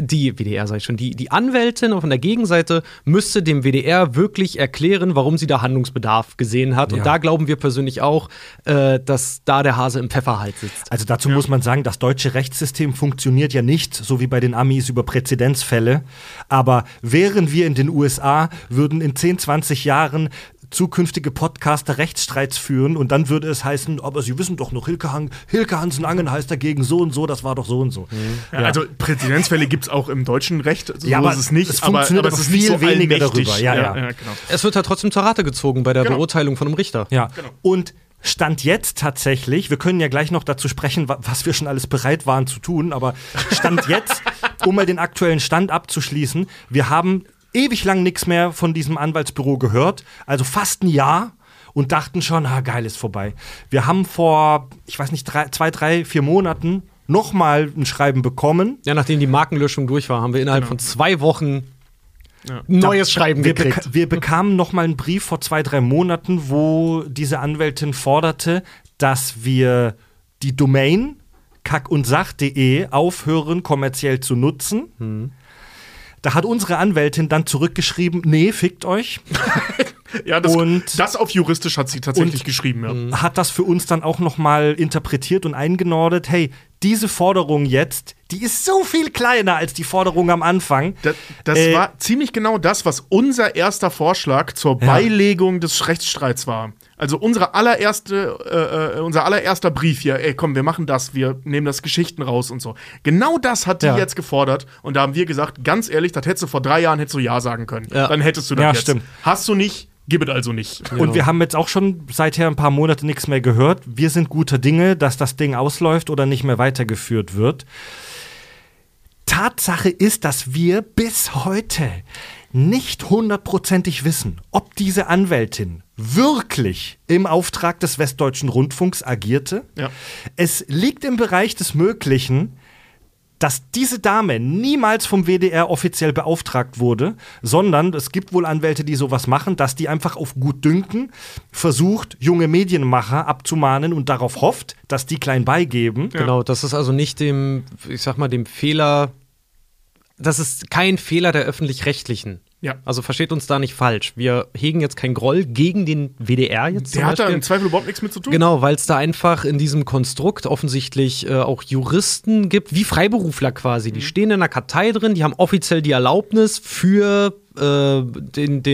Anwältin von der Gegenseite müsste dem WDR wirklich erklären, warum sie da Handlungsbedarf gesehen hat. Ja. Und da glauben wir persönlich auch, dass da der Hase im Pfeffer halt sitzt. Also dazu muss man sagen, das deutsche Rechtssystem funktioniert ja nicht, so wie bei den Amis über Präzedenzfälle. Aber wären wir in den USA, würden in 10, 20 Jahren zukünftige Podcaster Rechtsstreits führen und dann würde es heißen, aber Sie wissen doch noch, Hilke Hansen-Angen heißt dagegen so und so, das war doch so und so. Ja. Also Präzedenzfälle gibt es auch im deutschen Recht, so ja, aber ist es nicht, es funktioniert aber es ist viel nicht so weniger darüber. Ja, genau. Es wird halt trotzdem zur Rate gezogen bei der Beurteilung von einem Richter. Ja. Genau. Und Stand jetzt tatsächlich, wir können ja gleich noch dazu sprechen, was wir schon alles bereit waren zu tun, aber Stand jetzt, um mal den aktuellen Stand abzuschließen, wir haben ewig lang nichts mehr von diesem Anwaltsbüro gehört, also fast ein Jahr und dachten schon, geil, ist vorbei. Wir haben vor, ich weiß nicht, 2, 3, 4 Monaten nochmal ein Schreiben bekommen. Ja, nachdem die Markenlöschung durch war, haben wir innerhalb von 2 Wochen neues Schreiben gekriegt. Wir bekamen nochmal einen Brief vor 2, 3 Monaten, wo diese Anwältin forderte, dass wir die Domain kackundsach.de aufhören, kommerziell zu nutzen. Da hat unsere Anwältin dann zurückgeschrieben, nee, fickt euch. Ja, das auf juristisch hat sie tatsächlich geschrieben. Ja. Hat das für uns dann auch nochmal interpretiert und eingenordet, hey, diese Forderung jetzt, die ist so viel kleiner als die Forderung am Anfang. Das war ziemlich genau das, was unser erster Vorschlag zur Beilegung des Rechtsstreits war. Also unser allererster Brief hier, ey komm, wir machen das, wir nehmen das Geschichten raus und so. Genau das hat die jetzt gefordert und da haben wir gesagt, ganz ehrlich, das hättest du vor 3 Jahren ja sagen können. Ja. Dann hättest du das jetzt. Stimmt. Hast du nicht, gib es also nicht. Und wir haben jetzt auch schon seither ein paar Monate nichts mehr gehört. Wir sind guter Dinge, dass das Ding ausläuft oder nicht mehr weitergeführt wird. Tatsache ist, dass wir bis heute nicht hundertprozentig wissen, ob diese Anwältin wirklich im Auftrag des Westdeutschen Rundfunks agierte. Ja. Es liegt im Bereich des Möglichen, dass diese Dame niemals vom WDR offiziell beauftragt wurde, sondern es gibt wohl Anwälte, die sowas machen, dass die einfach auf Gutdünken versucht, junge Medienmacher abzumahnen und darauf hofft, dass die klein beigeben. Ja. Genau, das ist also nicht dem Fehler, das ist kein Fehler der Öffentlich-Rechtlichen. Ja. Also versteht uns da nicht falsch. Wir hegen jetzt keinen Groll gegen den WDR jetzt. Der hat da im Zweifel überhaupt nichts mit zu tun. Genau, weil es da einfach in diesem Konstrukt offensichtlich auch Juristen gibt, wie Freiberufler quasi. Die stehen in einer Kartei drin, die haben offiziell die Erlaubnis für den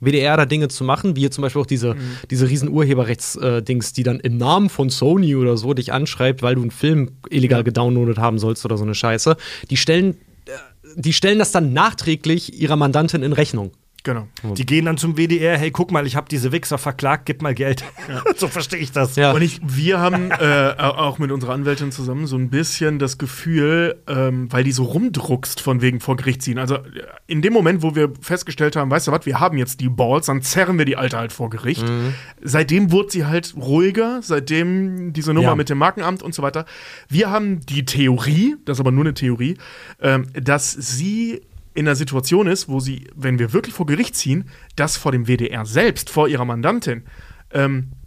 WDR da Dinge zu machen, wie zum Beispiel auch diese riesen Urheberrechts-Dings, die dann im Namen von Sony oder so dich anschreibt, weil du einen Film illegal gedownloadet haben sollst oder so eine Scheiße. Die stellen das dann nachträglich ihrer Mandantin in Rechnung. Genau. Die gehen dann zum WDR, hey, guck mal, ich habe diese Wichser verklagt, gib mal Geld. Ja. So verstehe ich das. Ja. Und wir haben auch mit unserer Anwältin zusammen so ein bisschen das Gefühl, weil die so rumdruckst von wegen vor Gericht ziehen. Also in dem Moment, wo wir festgestellt haben, weißt du was, wir haben jetzt die Balls, dann zerren wir die Alte halt vor Gericht. Mhm. Seitdem wurde sie halt ruhiger, seitdem diese Nummer mit dem Markenamt und so weiter. Wir haben die Theorie, das ist aber nur eine Theorie, dass sie in einer Situation ist, wo sie, wenn wir wirklich vor Gericht ziehen, das vor dem WDR selbst, vor ihrer Mandantin,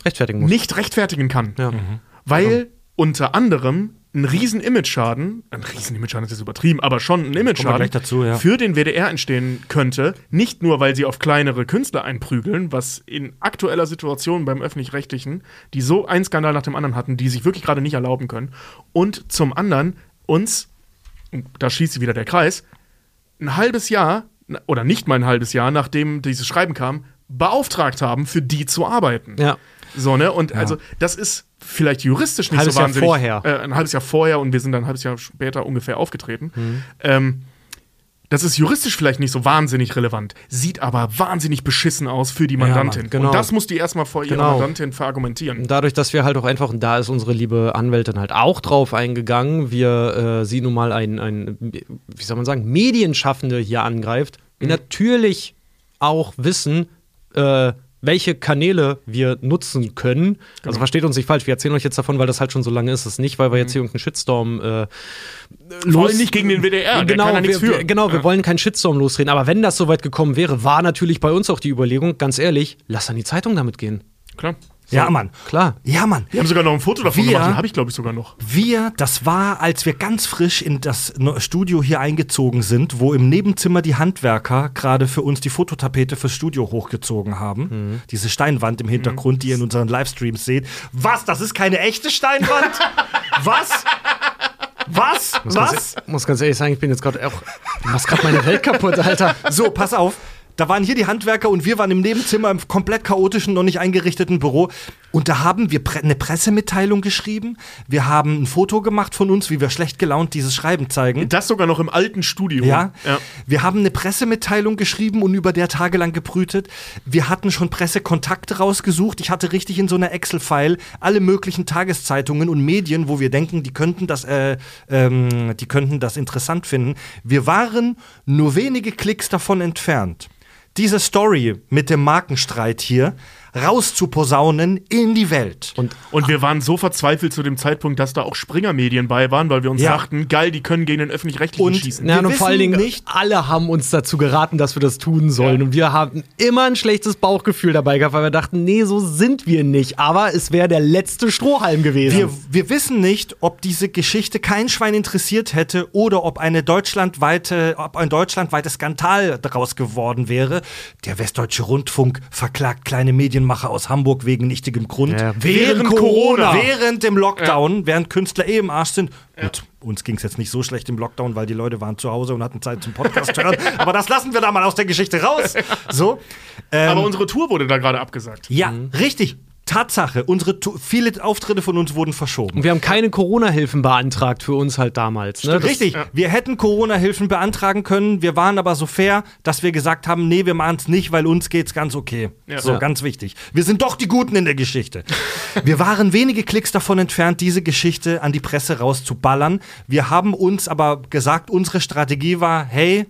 rechtfertigen muss. Nicht rechtfertigen kann. Ja. Mhm. Weil unter anderem ein Riesen-Image-Schaden ist jetzt übertrieben, aber schon ein Image-Schaden dazu, für den WDR entstehen könnte, nicht nur, weil sie auf kleinere Künstler einprügeln, was in aktueller Situation beim Öffentlich-Rechtlichen, die so einen Skandal nach dem anderen hatten, die sich wirklich gerade nicht erlauben können, und zum anderen uns, da schießt sie wieder der Kreis, ein halbes Jahr, oder nicht mal ein halbes Jahr, nachdem dieses Schreiben kam, beauftragt haben, für die zu arbeiten. Ja. So, ne? Und also, das ist vielleicht juristisch nicht so wahnsinnig. Ein halbes Jahr vorher, und wir sind dann ein halbes Jahr später ungefähr aufgetreten. Mhm. Das ist juristisch vielleicht nicht so wahnsinnig relevant, sieht aber wahnsinnig beschissen aus für die Mandantin. Ja, genau. Und das muss die erstmal vor ihrer Mandantin verargumentieren. Und dadurch, dass wir halt auch einfach, und da ist unsere liebe Anwältin halt auch drauf eingegangen, wir sie nun mal ein, wie soll man sagen, Medienschaffende hier angreift, die natürlich auch wissen, welche Kanäle wir nutzen können. Genau. Also versteht uns nicht falsch, wir erzählen euch jetzt davon, weil das halt schon so lange ist. Das ist nicht, weil wir jetzt hier irgendeinen Shitstorm wir wollen nicht gegen den WDR, der kann da nichts für. Genau, wir wollen keinen Shitstorm losreden. Aber wenn das soweit gekommen wäre, war natürlich bei uns auch die Überlegung, ganz ehrlich, lass dann die Zeitung damit gehen. Klar. So. Ja, Mann. Klar. Ja, Mann. Wir haben sogar noch ein Foto davon gemacht, den habe ich, glaube ich, sogar noch. Das war, als wir ganz frisch in das Studio hier eingezogen sind, wo im Nebenzimmer die Handwerker gerade für uns die Fototapete fürs Studio hochgezogen haben. Mhm. Diese Steinwand im Hintergrund, die ihr in unseren Livestreams seht. Was? Das ist keine echte Steinwand? Was? Ich muss ganz ehrlich sagen, ich bin jetzt gerade auch. Du machst gerade meine Welt kaputt, Alter. So, pass auf. Da waren hier die Handwerker und wir waren im Nebenzimmer im komplett chaotischen, noch nicht eingerichteten Büro. Und da haben wir eine Pressemitteilung geschrieben. Wir haben ein Foto gemacht von uns, wie wir schlecht gelaunt dieses Schreiben zeigen. Das sogar noch im alten Studio. Ja. Wir haben eine Pressemitteilung geschrieben und über der tagelang gebrütet. Wir hatten schon Pressekontakte rausgesucht. Ich hatte richtig in so einer Excel-File alle möglichen Tageszeitungen und Medien, wo wir denken, die könnten das interessant finden. Wir waren nur wenige Klicks davon entfernt, diese Story mit dem Markenstreit hier rauszuposaunen in die Welt. Und wir waren so verzweifelt zu dem Zeitpunkt, dass da auch Springer-Medien bei waren, weil wir uns dachten, geil, die können gegen den Öffentlich-Rechtlichen schießen. Ja, und vor allen Dingen nicht, alle haben uns dazu geraten, dass wir das tun sollen. Ja. Und wir haben immer ein schlechtes Bauchgefühl dabei gehabt, weil wir dachten, nee, so sind wir nicht. Aber es wäre der letzte Strohhalm gewesen. Wir wissen nicht, ob diese Geschichte kein Schwein interessiert hätte oder ob ein deutschlandweiter Skandal daraus geworden wäre. Der Westdeutsche Rundfunk verklagt kleine Medienmacher aus Hamburg wegen nichtigem Grund. Ja. Während Corona. Während dem Lockdown, während Künstler eh im Arsch sind. Gut, uns ging es jetzt nicht so schlecht im Lockdown, weil die Leute waren zu Hause und hatten Zeit zum Podcast hören. Aber das lassen wir da mal aus der Geschichte raus. So, aber unsere Tour wurde da gerade abgesagt. Ja, richtig. Tatsache, viele Auftritte von uns wurden verschoben. Und wir haben keine Corona-Hilfen beantragt für uns halt damals. Ne? Richtig, wir hätten Corona-Hilfen beantragen können. Wir waren aber so fair, dass wir gesagt haben, nee, wir machen es nicht, weil uns geht's ganz okay. Ja. So, ganz wichtig. Wir sind doch die Guten in der Geschichte. Wir waren wenige Klicks davon entfernt, diese Geschichte an die Presse rauszuballern. Wir haben uns aber gesagt, unsere Strategie war, hey,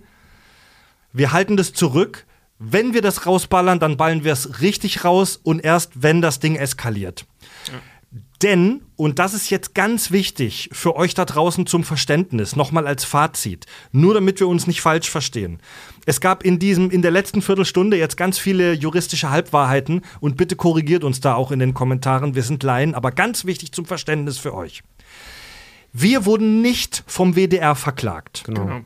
wir halten das zurück. Wenn wir das rausballern, dann ballen wir es richtig raus und erst, wenn das Ding eskaliert. Ja. Denn, und das ist jetzt ganz wichtig für euch da draußen zum Verständnis, nochmal als Fazit, nur damit wir uns nicht falsch verstehen. Es gab in der letzten Viertelstunde jetzt ganz viele juristische Halbwahrheiten und bitte korrigiert uns da auch in den Kommentaren, wir sind Laien, aber ganz wichtig zum Verständnis für euch. Wir wurden nicht vom WDR verklagt. Genau.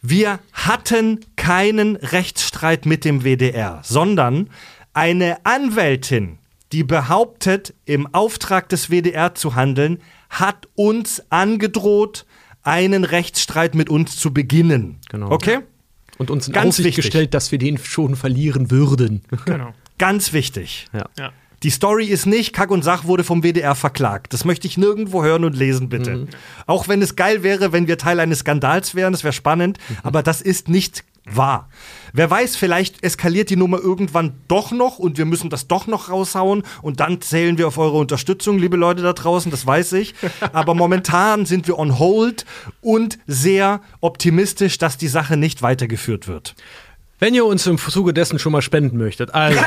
Wir hatten keinen Rechtsstreit mit dem WDR, sondern eine Anwältin, die behauptet, im Auftrag des WDR zu handeln, hat uns angedroht, einen Rechtsstreit mit uns zu beginnen. Genau. Okay? Und uns in Aussicht gestellt, dass wir den schon verlieren würden. Genau. Ganz wichtig. Ja. Die Story ist nicht, Kack und Sach wurde vom WDR verklagt. Das möchte ich nirgendwo hören und lesen, bitte. Mhm. Auch wenn es geil wäre, wenn wir Teil eines Skandals wären, das wäre spannend, aber das ist nicht war. Wer weiß, vielleicht eskaliert die Nummer irgendwann doch noch und wir müssen das doch noch raushauen und dann zählen wir auf eure Unterstützung, liebe Leute da draußen, das weiß ich. Aber momentan sind wir on hold und sehr optimistisch, dass die Sache nicht weitergeführt wird. Wenn ihr uns im Zuge dessen schon mal spenden möchtet, also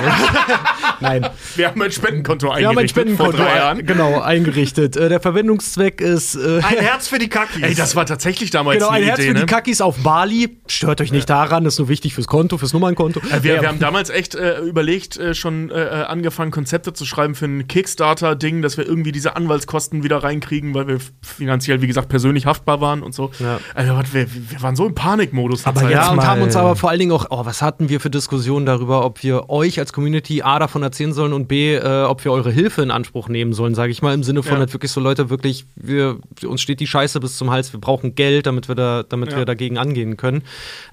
nein. Wir haben ein Spendenkonto eingerichtet. Wir haben ein Spendenkonto vor 3 Jahren. Genau, eingerichtet. Der Verwendungszweck ist ein Herz für die Kackis. Ey, das war tatsächlich damals eine Idee. Genau, ein Herz für die Kackis auf Bali. Stört euch nicht daran, das ist nur wichtig fürs Konto, fürs Nummernkonto. Wir haben damals echt überlegt, schon angefangen, Konzepte zu schreiben für ein Kickstarter-Ding, dass wir irgendwie diese Anwaltskosten wieder reinkriegen, weil wir finanziell, wie gesagt, persönlich haftbar waren und so. Ja. Also, wir waren so im Panikmodus. Aber ja, und haben uns aber vor allen Dingen auch was hatten wir für Diskussionen darüber, ob wir euch als Community A davon erzählen sollen und B, ob wir eure Hilfe in Anspruch nehmen sollen, sage ich mal, im Sinne von halt wirklich so, Leute, wirklich, uns steht die Scheiße bis zum Hals, wir brauchen Geld, damit wir dagegen angehen können.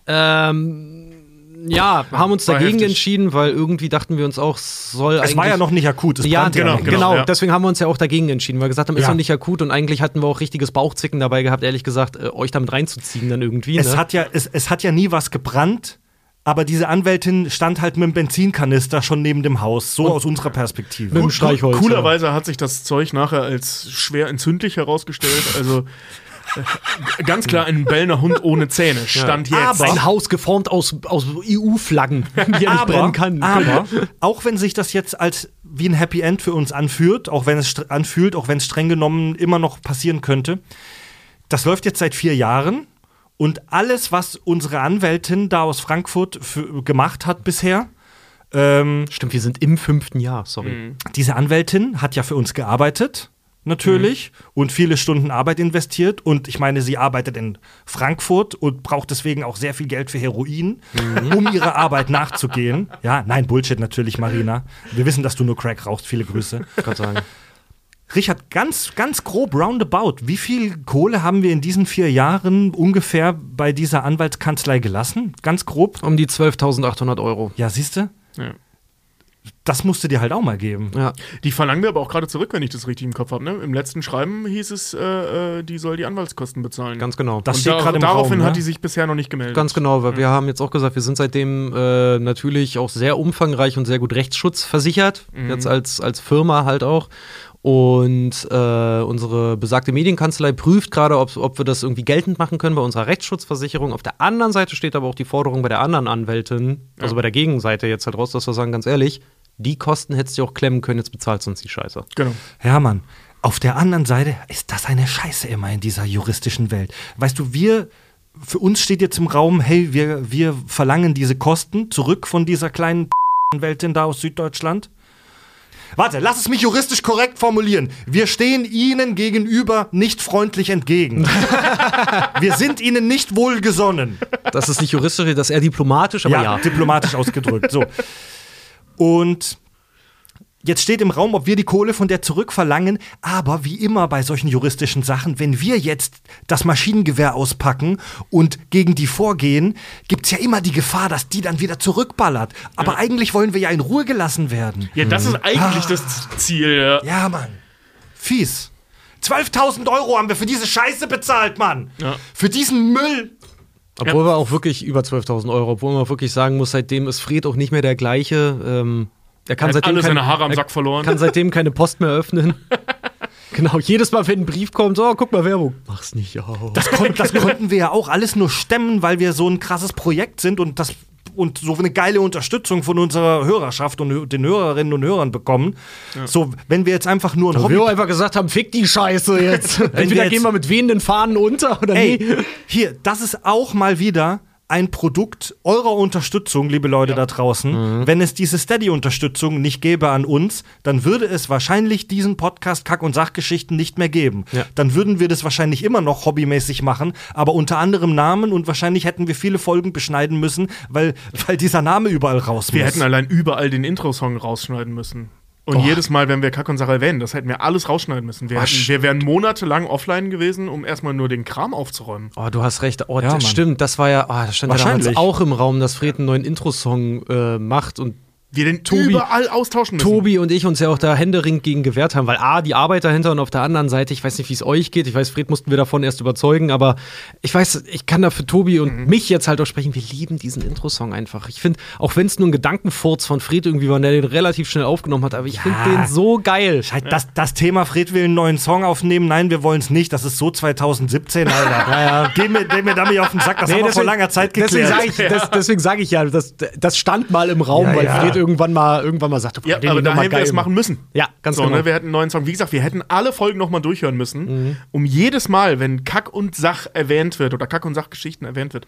Haben uns dagegen entschieden, weil irgendwie dachten wir uns auch, es war ja noch nicht akut, genau, deswegen haben wir uns ja auch dagegen entschieden, weil wir gesagt haben, ist noch nicht akut und eigentlich hatten wir auch richtiges Bauchzwicken dabei gehabt, ehrlich gesagt, euch damit reinzuziehen dann irgendwie. Ne? Es hat ja nie was gebrannt. Aber diese Anwältin stand halt mit dem Benzinkanister schon neben dem Haus, so aus unserer Perspektive. Mit dem Streichholz. Coolerweise hat sich das Zeug nachher als schwer entzündlich herausgestellt. Also ganz klar ein bellender Hund ohne Zähne stand jetzt. Aber ein Haus geformt aus EU-Flaggen, die er nicht brennen kann. Aber auch wenn sich das jetzt als wie ein Happy End für uns anfühlt, auch wenn es streng genommen immer noch passieren könnte, das läuft jetzt seit 4 Jahren. Und alles, was unsere Anwältin da aus Frankfurt gemacht hat bisher Stimmt, wir sind im 5. Jahr, sorry. Diese Anwältin hat ja für uns gearbeitet, natürlich, und viele Stunden Arbeit investiert. Und ich meine, sie arbeitet in Frankfurt und braucht deswegen auch sehr viel Geld für Heroin, um ihrer Arbeit nachzugehen. Ja, nein, Bullshit natürlich, Marina. Wir wissen, dass du nur Crack rauchst, viele Grüße. Ich kann sagen. Richard, ganz, ganz grob roundabout, wie viel Kohle haben wir in diesen 4 Jahren ungefähr bei dieser Anwaltskanzlei gelassen? Ganz grob? Um die 12.800 Euro. Ja, siehst du? Ja. Das musst du dir halt auch mal geben. Ja. Die verlangen wir aber auch gerade zurück, wenn ich das richtig im Kopf habe. Ne? Im letzten Schreiben hieß es, die soll die Anwaltskosten bezahlen. Ganz genau. Das steht gerade im Raum. Daraufhin hat die sich bisher noch nicht gemeldet. Ganz genau, weil wir haben jetzt auch gesagt, wir sind seitdem natürlich auch sehr umfangreich und sehr gut Rechtsschutz versichert. Jetzt als Firma halt auch. Und unsere besagte Medienkanzlei prüft gerade, ob wir das irgendwie geltend machen können bei unserer Rechtsschutzversicherung. Auf der anderen Seite steht aber auch die Forderung bei der anderen Anwältin, also bei der Gegenseite jetzt halt raus, dass wir sagen, ganz ehrlich, die Kosten hättest du auch klemmen können, jetzt bezahlt uns die Scheiße. Genau. Ja, Mann. Auf der anderen Seite ist das eine Scheiße immer in dieser juristischen Welt. Weißt du, für uns steht jetzt im Raum, hey, wir verlangen diese Kosten zurück von dieser kleinen Anwältin da aus Süddeutschland. Warte, lass es mich juristisch korrekt formulieren. Wir stehen Ihnen gegenüber nicht freundlich entgegen. Wir sind Ihnen nicht wohlgesonnen. Das ist nicht juristisch, das ist eher diplomatisch, aber ja. Diplomatisch ausgedrückt. So. Und jetzt steht im Raum, ob wir die Kohle von der zurückverlangen. Aber wie immer bei solchen juristischen Sachen, wenn wir jetzt das Maschinengewehr auspacken und gegen die vorgehen, gibt es ja immer die Gefahr, dass die dann wieder zurückballert. Aber eigentlich wollen wir ja in Ruhe gelassen werden. Ja, das ist eigentlich das Ziel. Ja, Mann. Fies. 12.000 Euro haben wir für diese Scheiße bezahlt, Mann. Ja. Für diesen Müll. Obwohl wir auch wirklich über 12.000 Euro, obwohl man wirklich sagen muss, seitdem ist Fred auch nicht mehr der gleiche. Er kann seitdem alle seine Haare am Sack verloren. Kann seitdem keine Post mehr öffnen. Genau, jedes Mal, wenn ein Brief kommt, so, guck mal, Werbung. Mach's nicht auf. Das konnten wir ja auch alles nur stemmen, weil wir so ein krasses Projekt sind und so eine geile Unterstützung von unserer Hörerschaft und den Hörerinnen und Hörern bekommen. Ja. So, wenn wir jetzt einfach nur ein Hobby... Wir einfach gesagt haben, fick die Scheiße jetzt. Entweder gehen wir mit wehenden Fahnen unter oder nicht. Hier, das ist auch mal wieder ein Produkt eurer Unterstützung, liebe Leute da draußen. Wenn es diese Steady-Unterstützung nicht gäbe an uns, dann würde es wahrscheinlich diesen Podcast Kack- und Sachgeschichten nicht mehr geben. Ja. Dann würden wir das wahrscheinlich immer noch hobbymäßig machen, aber unter anderem Namen und wahrscheinlich hätten wir viele Folgen beschneiden müssen, weil dieser Name überall raus muss. Wir hätten allein überall den Intro-Song rausschneiden müssen. Und jedes Mal, wenn wir Kack und Sache erwähnen, das hätten wir alles rausschneiden müssen. Wir wären monatelang offline gewesen, um erstmal nur den Kram aufzuräumen. Oh, du hast recht. Oh, ja, das stimmt. Das war ja, das stand ja damals auch im Raum, dass Fred einen neuen Intro-Song macht und wir den Tobi, überall austauschen müssen. Tobi und ich uns ja auch da händeringend gegen gewehrt haben, weil A, die Arbeit dahinter und auf der anderen Seite, ich weiß nicht, wie es euch geht, ich weiß, Fred mussten wir davon erst überzeugen, aber ich weiß, ich kann da für Tobi und mich jetzt halt auch sprechen, wir lieben diesen Intro-Song einfach. Ich finde, auch wenn es nur ein Gedankenfurz von Fred irgendwie war, der den relativ schnell aufgenommen hat, aber ich finde den so geil. Das Thema, Fred will einen neuen Song aufnehmen, nein, wir wollen es nicht, das ist so 2017, Alter. Geh mir damit auf den Sack, das haben wir vor langer Zeit geklärt. Deswegen sage ich ja, das stand mal im Raum, weil Fred irgendwann mal sagte, ja, aber da hätten wir es machen müssen. Ja, ganz so, genau. Ne, wir hätten einen neuen Song. Wie gesagt, wir hätten alle Folgen nochmal durchhören müssen, um jedes Mal, wenn Kack und Sach erwähnt wird oder Kack und Sachgeschichten erwähnt wird,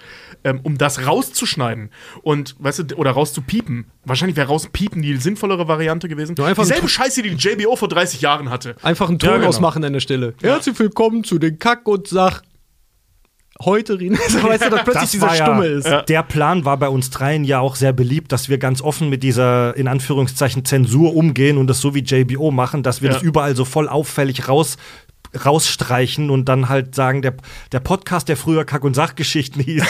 um das rauszuschneiden und, weißt du, oder rauszupiepen. Wahrscheinlich wäre rauspiepen die sinnvollere Variante gewesen. Ja, dieselbe Scheiße, die JBO vor 30 Jahren hatte. Einfach einen Ton ausmachen an der Stelle. Ja. Herzlich willkommen zu den Kack und Sach. Heute reden, weißt du, dass plötzlich dieser Stumme ist. Der Plan war bei uns dreien ja auch sehr beliebt, dass wir ganz offen mit dieser, in Anführungszeichen, Zensur umgehen und das so wie JBO machen, dass wir das überall so voll auffällig rausstreichen und dann halt sagen, der Podcast, der früher Kack- und Sachgeschichten hieß.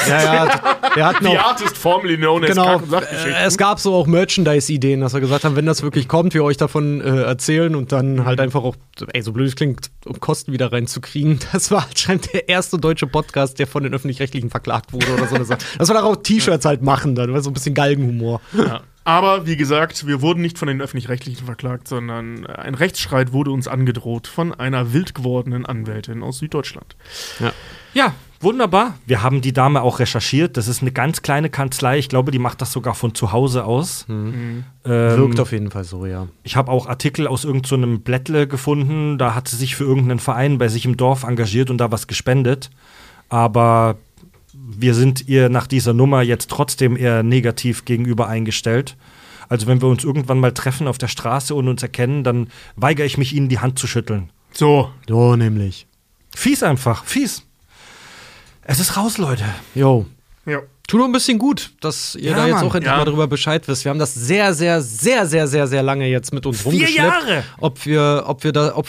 Die Artist formerly known as Kack- und Sachgeschichten. Es gab so auch Merchandise-Ideen, dass wir gesagt haben, wenn das wirklich kommt, wir euch davon erzählen und dann halt einfach auch, ey, so blöd es klingt, um Kosten wieder reinzukriegen. Das war anscheinend der erste deutsche Podcast, der von den Öffentlich-Rechtlichen verklagt wurde oder so eine Sache. Dass wir darauf T-Shirts halt machen, dann war so ein bisschen Galgenhumor. Ja. Aber, wie gesagt, wir wurden nicht von den Öffentlich-Rechtlichen verklagt, sondern ein Rechtsstreit wurde uns angedroht von einer wild gewordenen Anwältin aus Süddeutschland. Ja, wunderbar. Wir haben die Dame auch recherchiert. Das ist eine ganz kleine Kanzlei. Ich glaube, die macht das sogar von zu Hause aus. Wirkt auf jeden Fall so, ja. Ich habe auch Artikel aus irgendeinem Blättle gefunden. Da hat sie sich für irgendeinen Verein bei sich im Dorf engagiert und da was gespendet. Aber wir sind ihr nach dieser Nummer jetzt trotzdem eher negativ gegenüber eingestellt. Also wenn wir uns irgendwann mal treffen auf der Straße und uns erkennen, dann weigere ich mich, ihnen die Hand zu schütteln. So nämlich. Fies einfach, fies. Es ist raus, Leute. Jo. Ja. Tut doch ein bisschen gut, dass ihr da jetzt auch endlich mal drüber Bescheid wisst. Wir haben das sehr, sehr, sehr, sehr, sehr, sehr lange jetzt mit uns 4 Jahre! Ob wir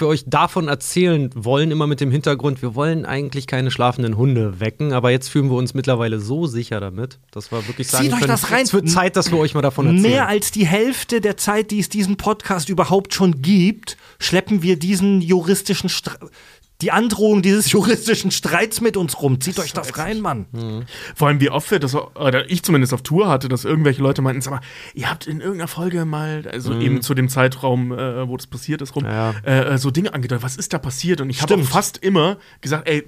euch davon erzählen wollen, immer mit dem Hintergrund, wir wollen eigentlich keine schlafenden Hunde wecken, aber jetzt fühlen wir uns mittlerweile so sicher damit, dass wir wirklich sagen können, es wird Zeit, dass wir euch mal davon erzählen. Mehr als die Hälfte der Zeit, die es diesen Podcast überhaupt schon gibt, schleppen wir diesen juristischen die Androhung dieses juristischen Streits mit uns rum. Zieht euch das rein, Mann. Vor allem, wie oft wir das, oder ich zumindest auf Tour hatte, dass irgendwelche Leute meinten, sag mal, ihr habt in irgendeiner Folge mal, also eben zu dem Zeitraum, wo das passiert ist, so Dinge angedeutet. Was ist da passiert? Und ich habe fast immer gesagt, ey,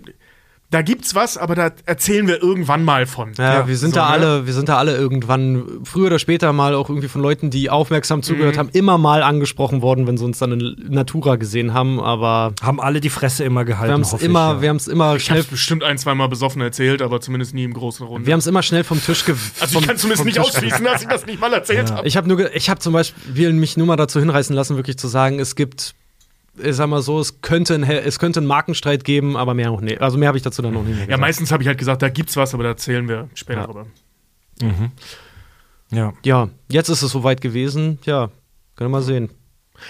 da gibt's was, aber da erzählen wir irgendwann mal von. Wir sind da alle irgendwann, früher oder später mal auch irgendwie von Leuten, die aufmerksam zugehört haben, immer mal angesprochen worden, wenn sie uns dann in Natura gesehen haben, aber haben alle die Fresse immer gehalten, wir haben's immer schnell. Ich hab's bestimmt ein-, zweimal besoffen erzählt, aber zumindest nie im großen Runden. Wir haben's immer schnell vom Tisch Also ich kann zumindest nicht ausschließen, dass ich das nicht mal erzählt habe. Ich hab zum Beispiel mich nur mal dazu hinreißen lassen, wirklich zu sagen, ich sag mal so, es könnte einen Markenstreit geben, aber mehr auch nicht. Also mehr habe ich dazu dann noch nicht mehr gesagt. Ja, meistens habe ich halt gesagt, da gibt's was, aber da erzählen wir später drüber. Ja, jetzt ist es soweit gewesen. Ja, können wir mal sehen.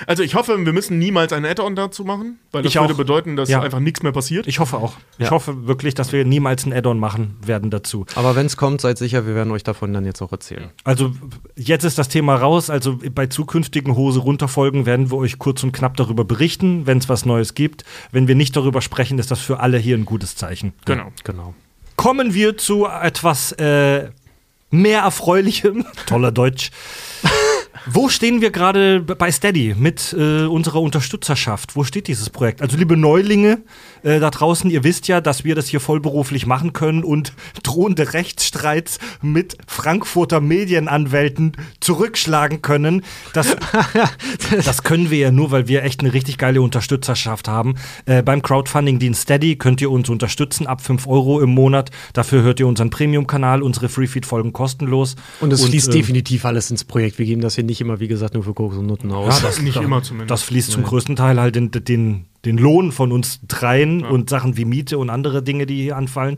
Also ich hoffe, wir müssen niemals ein Add-on dazu machen, weil das würde bedeuten, dass einfach nichts mehr passiert. Ich hoffe auch. Ich hoffe wirklich, dass wir niemals ein Add-on machen werden dazu. Aber wenn es kommt, seid sicher, wir werden euch davon dann jetzt auch erzählen. Also jetzt ist das Thema raus. Also bei zukünftigen Hose-Runter-Folgen werden wir euch kurz und knapp darüber berichten, wenn es was Neues gibt. Wenn wir nicht darüber sprechen, ist das für alle hier ein gutes Zeichen. Genau. Kommen wir zu etwas mehr Erfreulichem. Toller Deutsch. Wo stehen wir gerade bei Steady mit unserer Unterstützerschaft? Wo steht dieses Projekt? Also liebe Neulinge da draußen, ihr wisst ja, dass wir das hier vollberuflich machen können und drohende Rechtsstreits mit Frankfurter Medienanwälten zurückschlagen können. Das können wir ja nur, weil wir echt eine richtig geile Unterstützerschaft haben. Beim Crowdfunding-Dienst Steady könnt ihr uns unterstützen, ab 5 € im Monat. Dafür hört ihr unseren Premium-Kanal, unsere Freefeed-Folgen kostenlos. Und es fließt definitiv alles ins Projekt. Wir geben das hier nicht immer, wie gesagt, nur für Kokos und Nutten aus. Ja, das nicht immer zumindest. Das fließt zum größten Teil halt den Lohn von uns dreien und Sachen wie Miete und andere Dinge, die hier anfallen.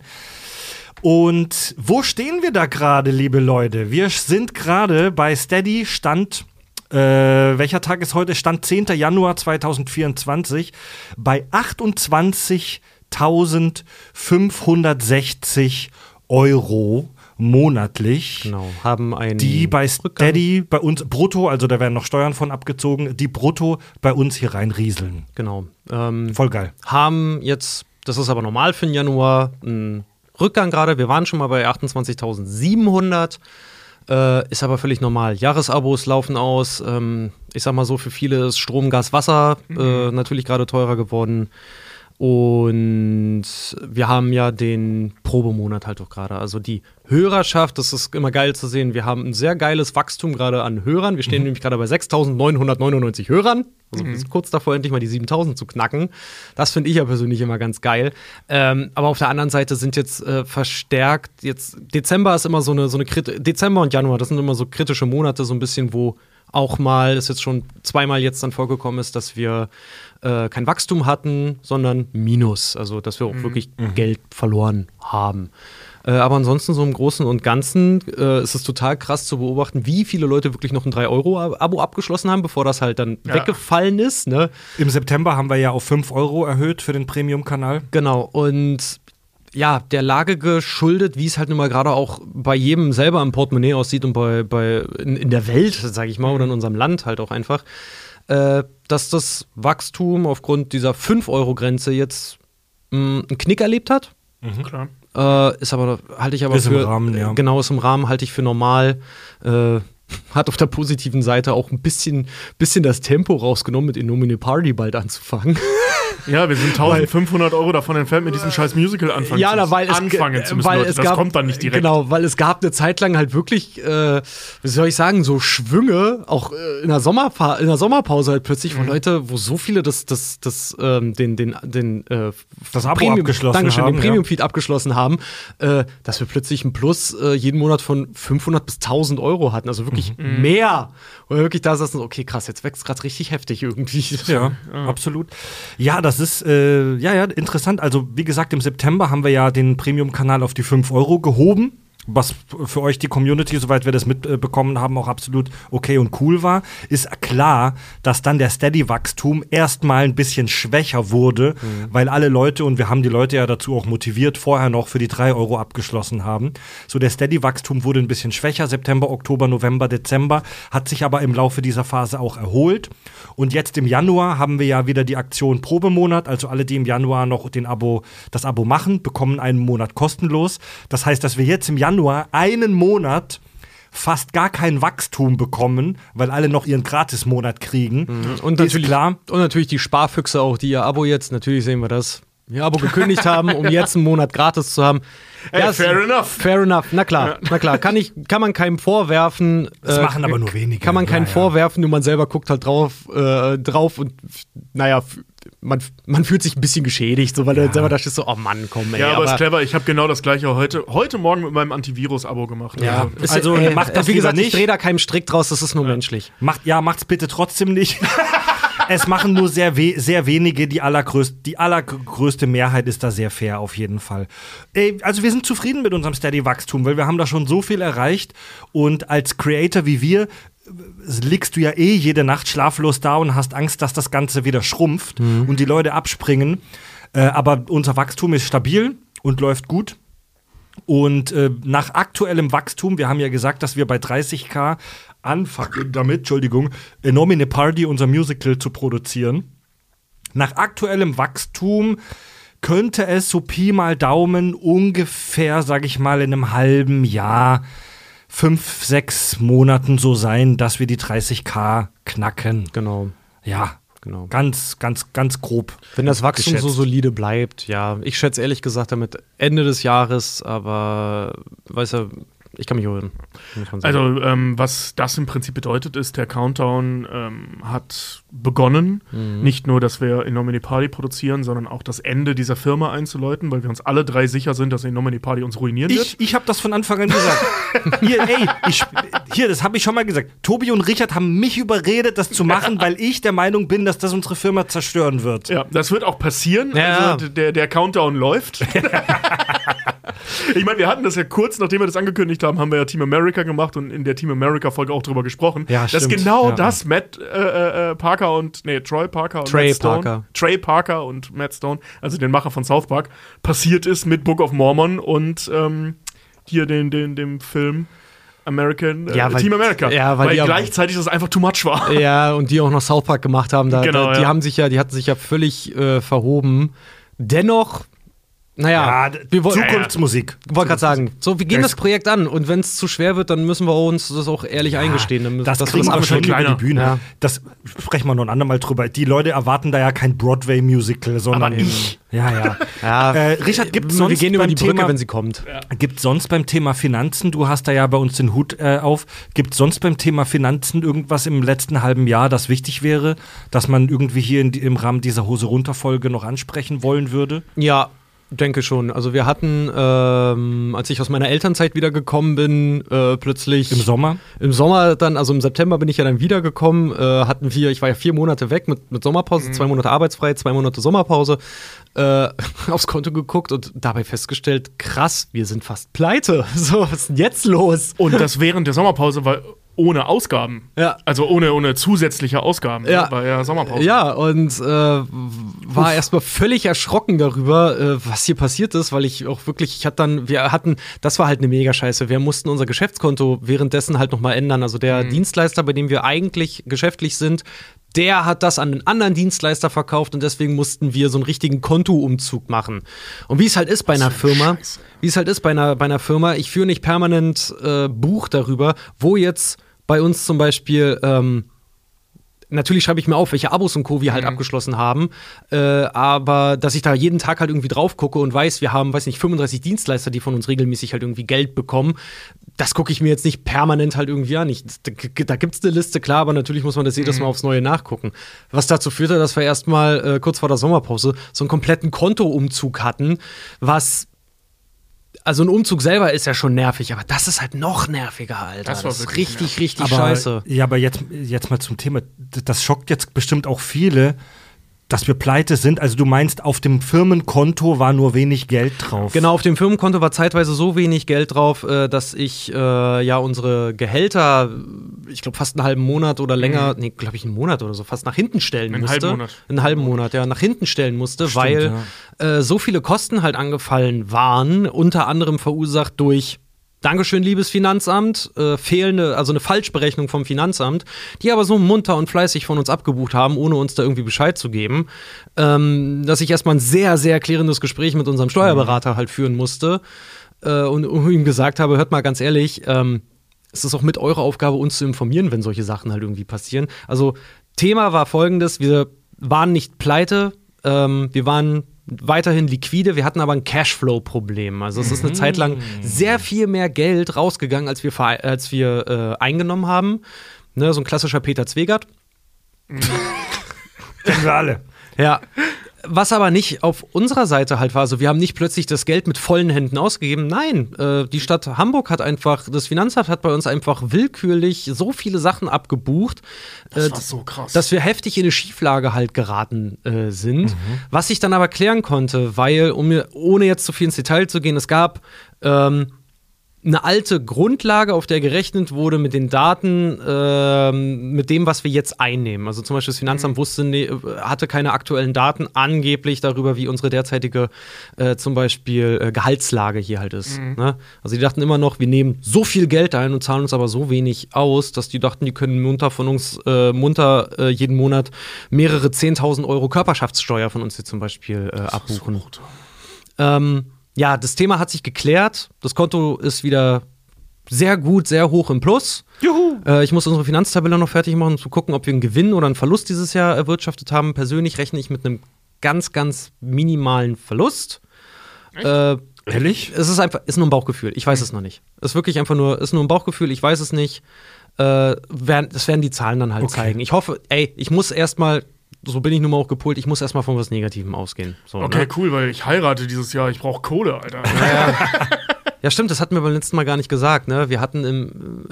Und wo stehen wir da gerade, liebe Leute? Wir sind gerade bei Steady Stand, welcher Tag ist heute? Stand 10. Januar 2024 bei 28.560 Euro. monatlich, genau, haben einen die bei Steady, bei uns brutto, also da werden noch Steuern von abgezogen, die brutto bei uns hier reinrieseln. Genau. Voll geil. Haben jetzt, das ist aber normal für den Januar, einen Rückgang gerade. Wir waren schon mal bei 28.700, ist aber völlig normal. Jahresabos laufen aus, ich sag mal so, für viele ist Strom, Gas, Wasser natürlich gerade teurer geworden. Und wir haben ja den Probemonat halt auch gerade. Also die Hörerschaft, das ist immer geil zu sehen. Wir haben ein sehr geiles Wachstum gerade an Hörern. Wir stehen nämlich gerade bei 6.999 Hörern. Also wir sind kurz davor, endlich mal die 7.000 zu knacken. Das finde ich ja persönlich immer ganz geil. Aber auf der anderen Seite sind jetzt verstärkt, jetzt Dezember ist immer Dezember und Januar, das sind immer so kritische Monate, so ein bisschen, wo auch mal, das ist jetzt schon zweimal jetzt dann vorgekommen ist, dass wir kein Wachstum hatten, sondern Minus. Also, dass wir auch wirklich Geld verloren haben. Aber ansonsten so im Großen und Ganzen ist es total krass zu beobachten, wie viele Leute wirklich noch ein 3-Euro-Abo abgeschlossen haben, bevor das halt dann weggefallen ist. Ne? Im September haben wir ja auf 5 Euro erhöht für den Premium-Kanal. Genau. Und ja, der Lage geschuldet, wie es halt nun mal gerade auch bei jedem selber im Portemonnaie aussieht und in der Welt, sag ich mal, oder in unserem Land halt auch einfach, dass das Wachstum aufgrund dieser 5-Euro-Grenze jetzt einen Knick erlebt hat. Mhm. Klar. Ist im Rahmen, halte ich für normal. Hat auf der positiven Seite auch ein bisschen das Tempo rausgenommen, mit In Nomine Party bald anzufangen. Ja, wir sind 1500 Euro davon entfernt, mit diesem scheiß Musical anfangen zu müssen, Leute. Das kommt dann nicht direkt. Genau, weil es gab eine Zeit lang halt wirklich, wie soll ich sagen, so Schwünge, auch in der Sommerpause halt plötzlich, von Leute, wo so viele das Abo den Premium-Feed abgeschlossen haben, dass wir plötzlich einen Plus jeden Monat von 500 bis 1000 Euro hatten. Also wirklich mehr. Oder wirklich da saßen, okay, krass, jetzt wächst gerade richtig heftig irgendwie. Ja, absolut. Ja, das ist interessant. Also, wie gesagt, im September haben wir ja den Premium-Kanal auf die 5 Euro gehoben, was für euch die Community, soweit wir das mitbekommen haben, auch absolut okay und cool war. Ist klar, dass dann der Steady-Wachstum erstmal ein bisschen schwächer wurde, weil alle Leute, und wir haben die Leute ja dazu auch motiviert, vorher noch für die 3 Euro abgeschlossen haben. So, der Steady-Wachstum wurde ein bisschen schwächer. September, Oktober, November, Dezember, hat sich aber im Laufe dieser Phase auch erholt. Und jetzt im Januar haben wir ja wieder die Aktion Probemonat. Also alle, die im Januar noch das Abo machen, bekommen einen Monat kostenlos. Das heißt, dass wir jetzt im Januar einen Monat fast gar kein Wachstum bekommen, weil alle noch ihren Gratis-Monat kriegen. Und natürlich die Sparfüchse auch, die ihr Abo jetzt, natürlich sehen wir das, ihr Abo gekündigt haben, um jetzt einen Monat gratis zu haben. Hey, ja, fair enough. Na klar. Kann man keinem vorwerfen. Das machen aber nur wenige. Kann man keinem vorwerfen, nur man selber guckt halt drauf und naja, man fühlt sich ein bisschen geschädigt, so, weil du selber da stehst so, oh Mann, komm, ey. Ja, aber ist clever, ich habe genau das gleiche heute Morgen mit meinem Antivirus-Abo gemacht. Ja. Also macht das, wie gesagt, nicht. Ich drehe da keinen Strick draus, das ist nur menschlich. Macht's bitte trotzdem nicht. Es machen nur sehr wenige, die allergrößte Mehrheit ist da sehr fair auf jeden Fall. Also wir sind zufrieden mit unserem Steady-Wachstum, weil wir haben da schon so viel erreicht und als Creator wie wir liegst du ja jede Nacht schlaflos da und hast Angst, dass das Ganze wieder schrumpft und die Leute abspringen. Aber unser Wachstum ist stabil und läuft gut. Und nach aktuellem Wachstum, wir haben ja gesagt, dass wir bei 30.000 anfangen damit, In Nomine Party, unser Musical, zu produzieren. Nach aktuellem Wachstum könnte es so Pi mal Daumen ungefähr, sag ich mal, in einem halben Jahr 5-6 Monaten so sein, dass wir die 30.000 knacken. Genau. Ja, genau. Ganz grob. Wenn das Wachstum geschätzt so solide bleibt, ja. Ich schätze ehrlich gesagt damit Ende des Jahres, aber weißt du, ich kann mich hören. Also, was das im Prinzip bedeutet, ist, der Countdown hat begonnen. Nicht nur, dass wir In Nomine Party produzieren, sondern auch das Ende dieser Firma einzuläuten, weil wir uns alle drei sicher sind, dass In Nomine Party uns ruinieren wird. Ich habe das von Anfang an gesagt. Das habe ich schon mal gesagt. Tobi und Richard haben mich überredet, das zu machen, weil ich der Meinung bin, dass das unsere Firma zerstören wird. Ja, das wird auch passieren. Ja. Also, der Countdown läuft. Ich meine, wir hatten das ja kurz, nachdem wir das angekündigt haben wir ja Team America gemacht und in der Team America-Folge auch drüber gesprochen. Ja, stimmt. Dass genau das Matt Parker Trey Parker und Matt Stone, also den Macher von South Park, passiert ist mit Book of Mormon und hier dem Film Team America. Ja, weil gleichzeitig das einfach too much war. Ja, und die auch noch South Park gemacht haben. Die hatten sich ja völlig verhoben. Dennoch, Zukunftsmusik. Ich wollte gerade sagen, so, wir gehen das Projekt an. Und wenn es zu schwer wird, dann müssen wir uns das auch ehrlich eingestehen. Das kriegen wir aber schon über die Bühne. Ja. Das sprechen wir noch ein andermal drüber. Die Leute erwarten da ja kein Broadway-Musical, sondern Richard, wir gehen über die Brücke, wenn sie kommt. Ja. Gibt sonst beim Thema Finanzen, du hast da ja bei uns den Hut auf, gibt sonst beim Thema Finanzen irgendwas im letzten halben Jahr, das wichtig wäre, dass man irgendwie hier im Rahmen dieser Hose-Runter-Folge noch ansprechen wollen würde? Ja, denke schon. Also wir hatten, als ich aus meiner Elternzeit wiedergekommen bin, plötzlich im Sommer dann, also im September bin ich ja dann wiedergekommen, ich war ja 4 Monate weg mit Sommerpause, 2 Monate arbeitsfrei, 2 Monate Sommerpause, aufs Konto geguckt und dabei festgestellt, krass, wir sind fast pleite. So, was ist denn jetzt los? Und das während der Sommerpause, weil ohne Ausgaben. Ja. Also ohne zusätzliche Ausgaben bei der Sommerpause. Ja, und war erstmal völlig erschrocken darüber, was hier passiert ist, weil ich auch wirklich, das war halt eine Mega-Scheiße. Wir mussten unser Geschäftskonto währenddessen halt nochmal ändern. Also der Dienstleister, bei dem wir eigentlich geschäftlich sind, der hat das an einen anderen Dienstleister verkauft und deswegen mussten wir so einen richtigen Kontoumzug machen. Und wie es halt ist bei einer Firma, ich führe nicht permanent Buch darüber, wo jetzt bei uns zum Beispiel, natürlich schreibe ich mir auf, welche Abos und Co. wir halt abgeschlossen haben, aber dass ich da jeden Tag halt irgendwie drauf gucke und weiß, wir haben, 35 Dienstleister, die von uns regelmäßig halt irgendwie Geld bekommen, das gucke ich mir jetzt nicht permanent halt irgendwie an. Da gibt's eine Liste, klar, aber natürlich muss man das jedes Mal aufs Neue nachgucken. Was dazu führte, dass wir erstmal kurz vor der Sommerpause so einen kompletten Kontoumzug hatten, also ein Umzug selber ist ja schon nervig, aber das ist halt noch nerviger, Alter. Das ist richtig scheiße. Ja, aber jetzt mal zum Thema. Das schockt jetzt bestimmt auch viele, dass wir pleite sind. Also du meinst, auf dem Firmenkonto war nur wenig Geld drauf. Genau, auf dem Firmenkonto war zeitweise so wenig Geld drauf, dass ich unsere Gehälter, ich glaube, fast einen halben Monat oder länger, einen Monat oder so, fast nach hinten stellen musste. Einen halben Monat, ja, nach hinten stellen musste, stimmt, weil so viele Kosten halt angefallen waren, unter anderem verursacht durch Dankeschön, liebes Finanzamt, eine Falschberechnung vom Finanzamt, die aber so munter und fleißig von uns abgebucht haben, ohne uns da irgendwie Bescheid zu geben, dass ich erstmal ein sehr, sehr klärendes Gespräch mit unserem Steuerberater halt führen musste und ihm gesagt habe, hört mal ganz ehrlich, es ist auch mit eurer Aufgabe, uns zu informieren, wenn solche Sachen halt irgendwie passieren. Also Thema war folgendes, wir waren nicht pleite, wir waren weiterhin liquide, wir hatten aber ein Cashflow-Problem. Also es ist eine Zeit lang sehr viel mehr Geld rausgegangen, als wir eingenommen haben. Ne, so ein klassischer Peter Zwegert. Kennen wir alle. Ja. Was aber nicht auf unserer Seite halt war. Also wir haben nicht plötzlich das Geld mit vollen Händen ausgegeben. Nein, die Stadt Hamburg das Finanzamt hat bei uns einfach willkürlich so viele Sachen abgebucht. Das war so krass. Dass wir heftig in eine Schieflage halt geraten sind. Was ich dann aber klären konnte, weil, ohne jetzt zu viel ins Detail zu gehen, es gab eine alte Grundlage, auf der gerechnet wurde mit den Daten, mit dem, was wir jetzt einnehmen. Also zum Beispiel das Finanzamt hatte keine aktuellen Daten angeblich darüber, wie unsere derzeitige zum Beispiel Gehaltslage hier halt ist. Ne? Also die dachten immer noch, wir nehmen so viel Geld ein und zahlen uns aber so wenig aus, dass die dachten, die können munter jeden Monat mehrere 10.000 Euro Körperschaftssteuer von uns hier zum Beispiel abbuchen. So ja, das Thema hat sich geklärt. Das Konto ist wieder sehr gut, sehr hoch im Plus. Juhu! Ich muss unsere Finanztabelle noch fertig machen, um zu gucken, ob wir einen Gewinn oder einen Verlust dieses Jahr erwirtschaftet haben. Persönlich rechne ich mit einem ganz, ganz minimalen Verlust. Echt? Ehrlich? Es ist einfach, nur ein Bauchgefühl. Ich weiß es noch nicht. Es ist wirklich einfach nur, ein Bauchgefühl. Ich weiß es nicht. Das werden die Zahlen dann halt zeigen. Ich hoffe, ich muss erstmal. So bin ich nun mal auch gepolt, ich muss erstmal von was Negativem ausgehen. So, okay, ne? Cool, weil ich heirate dieses Jahr, ich brauche Kohle, Alter. Ja, stimmt, das hatten wir beim letzten Mal gar nicht gesagt, ne? Wir hatten im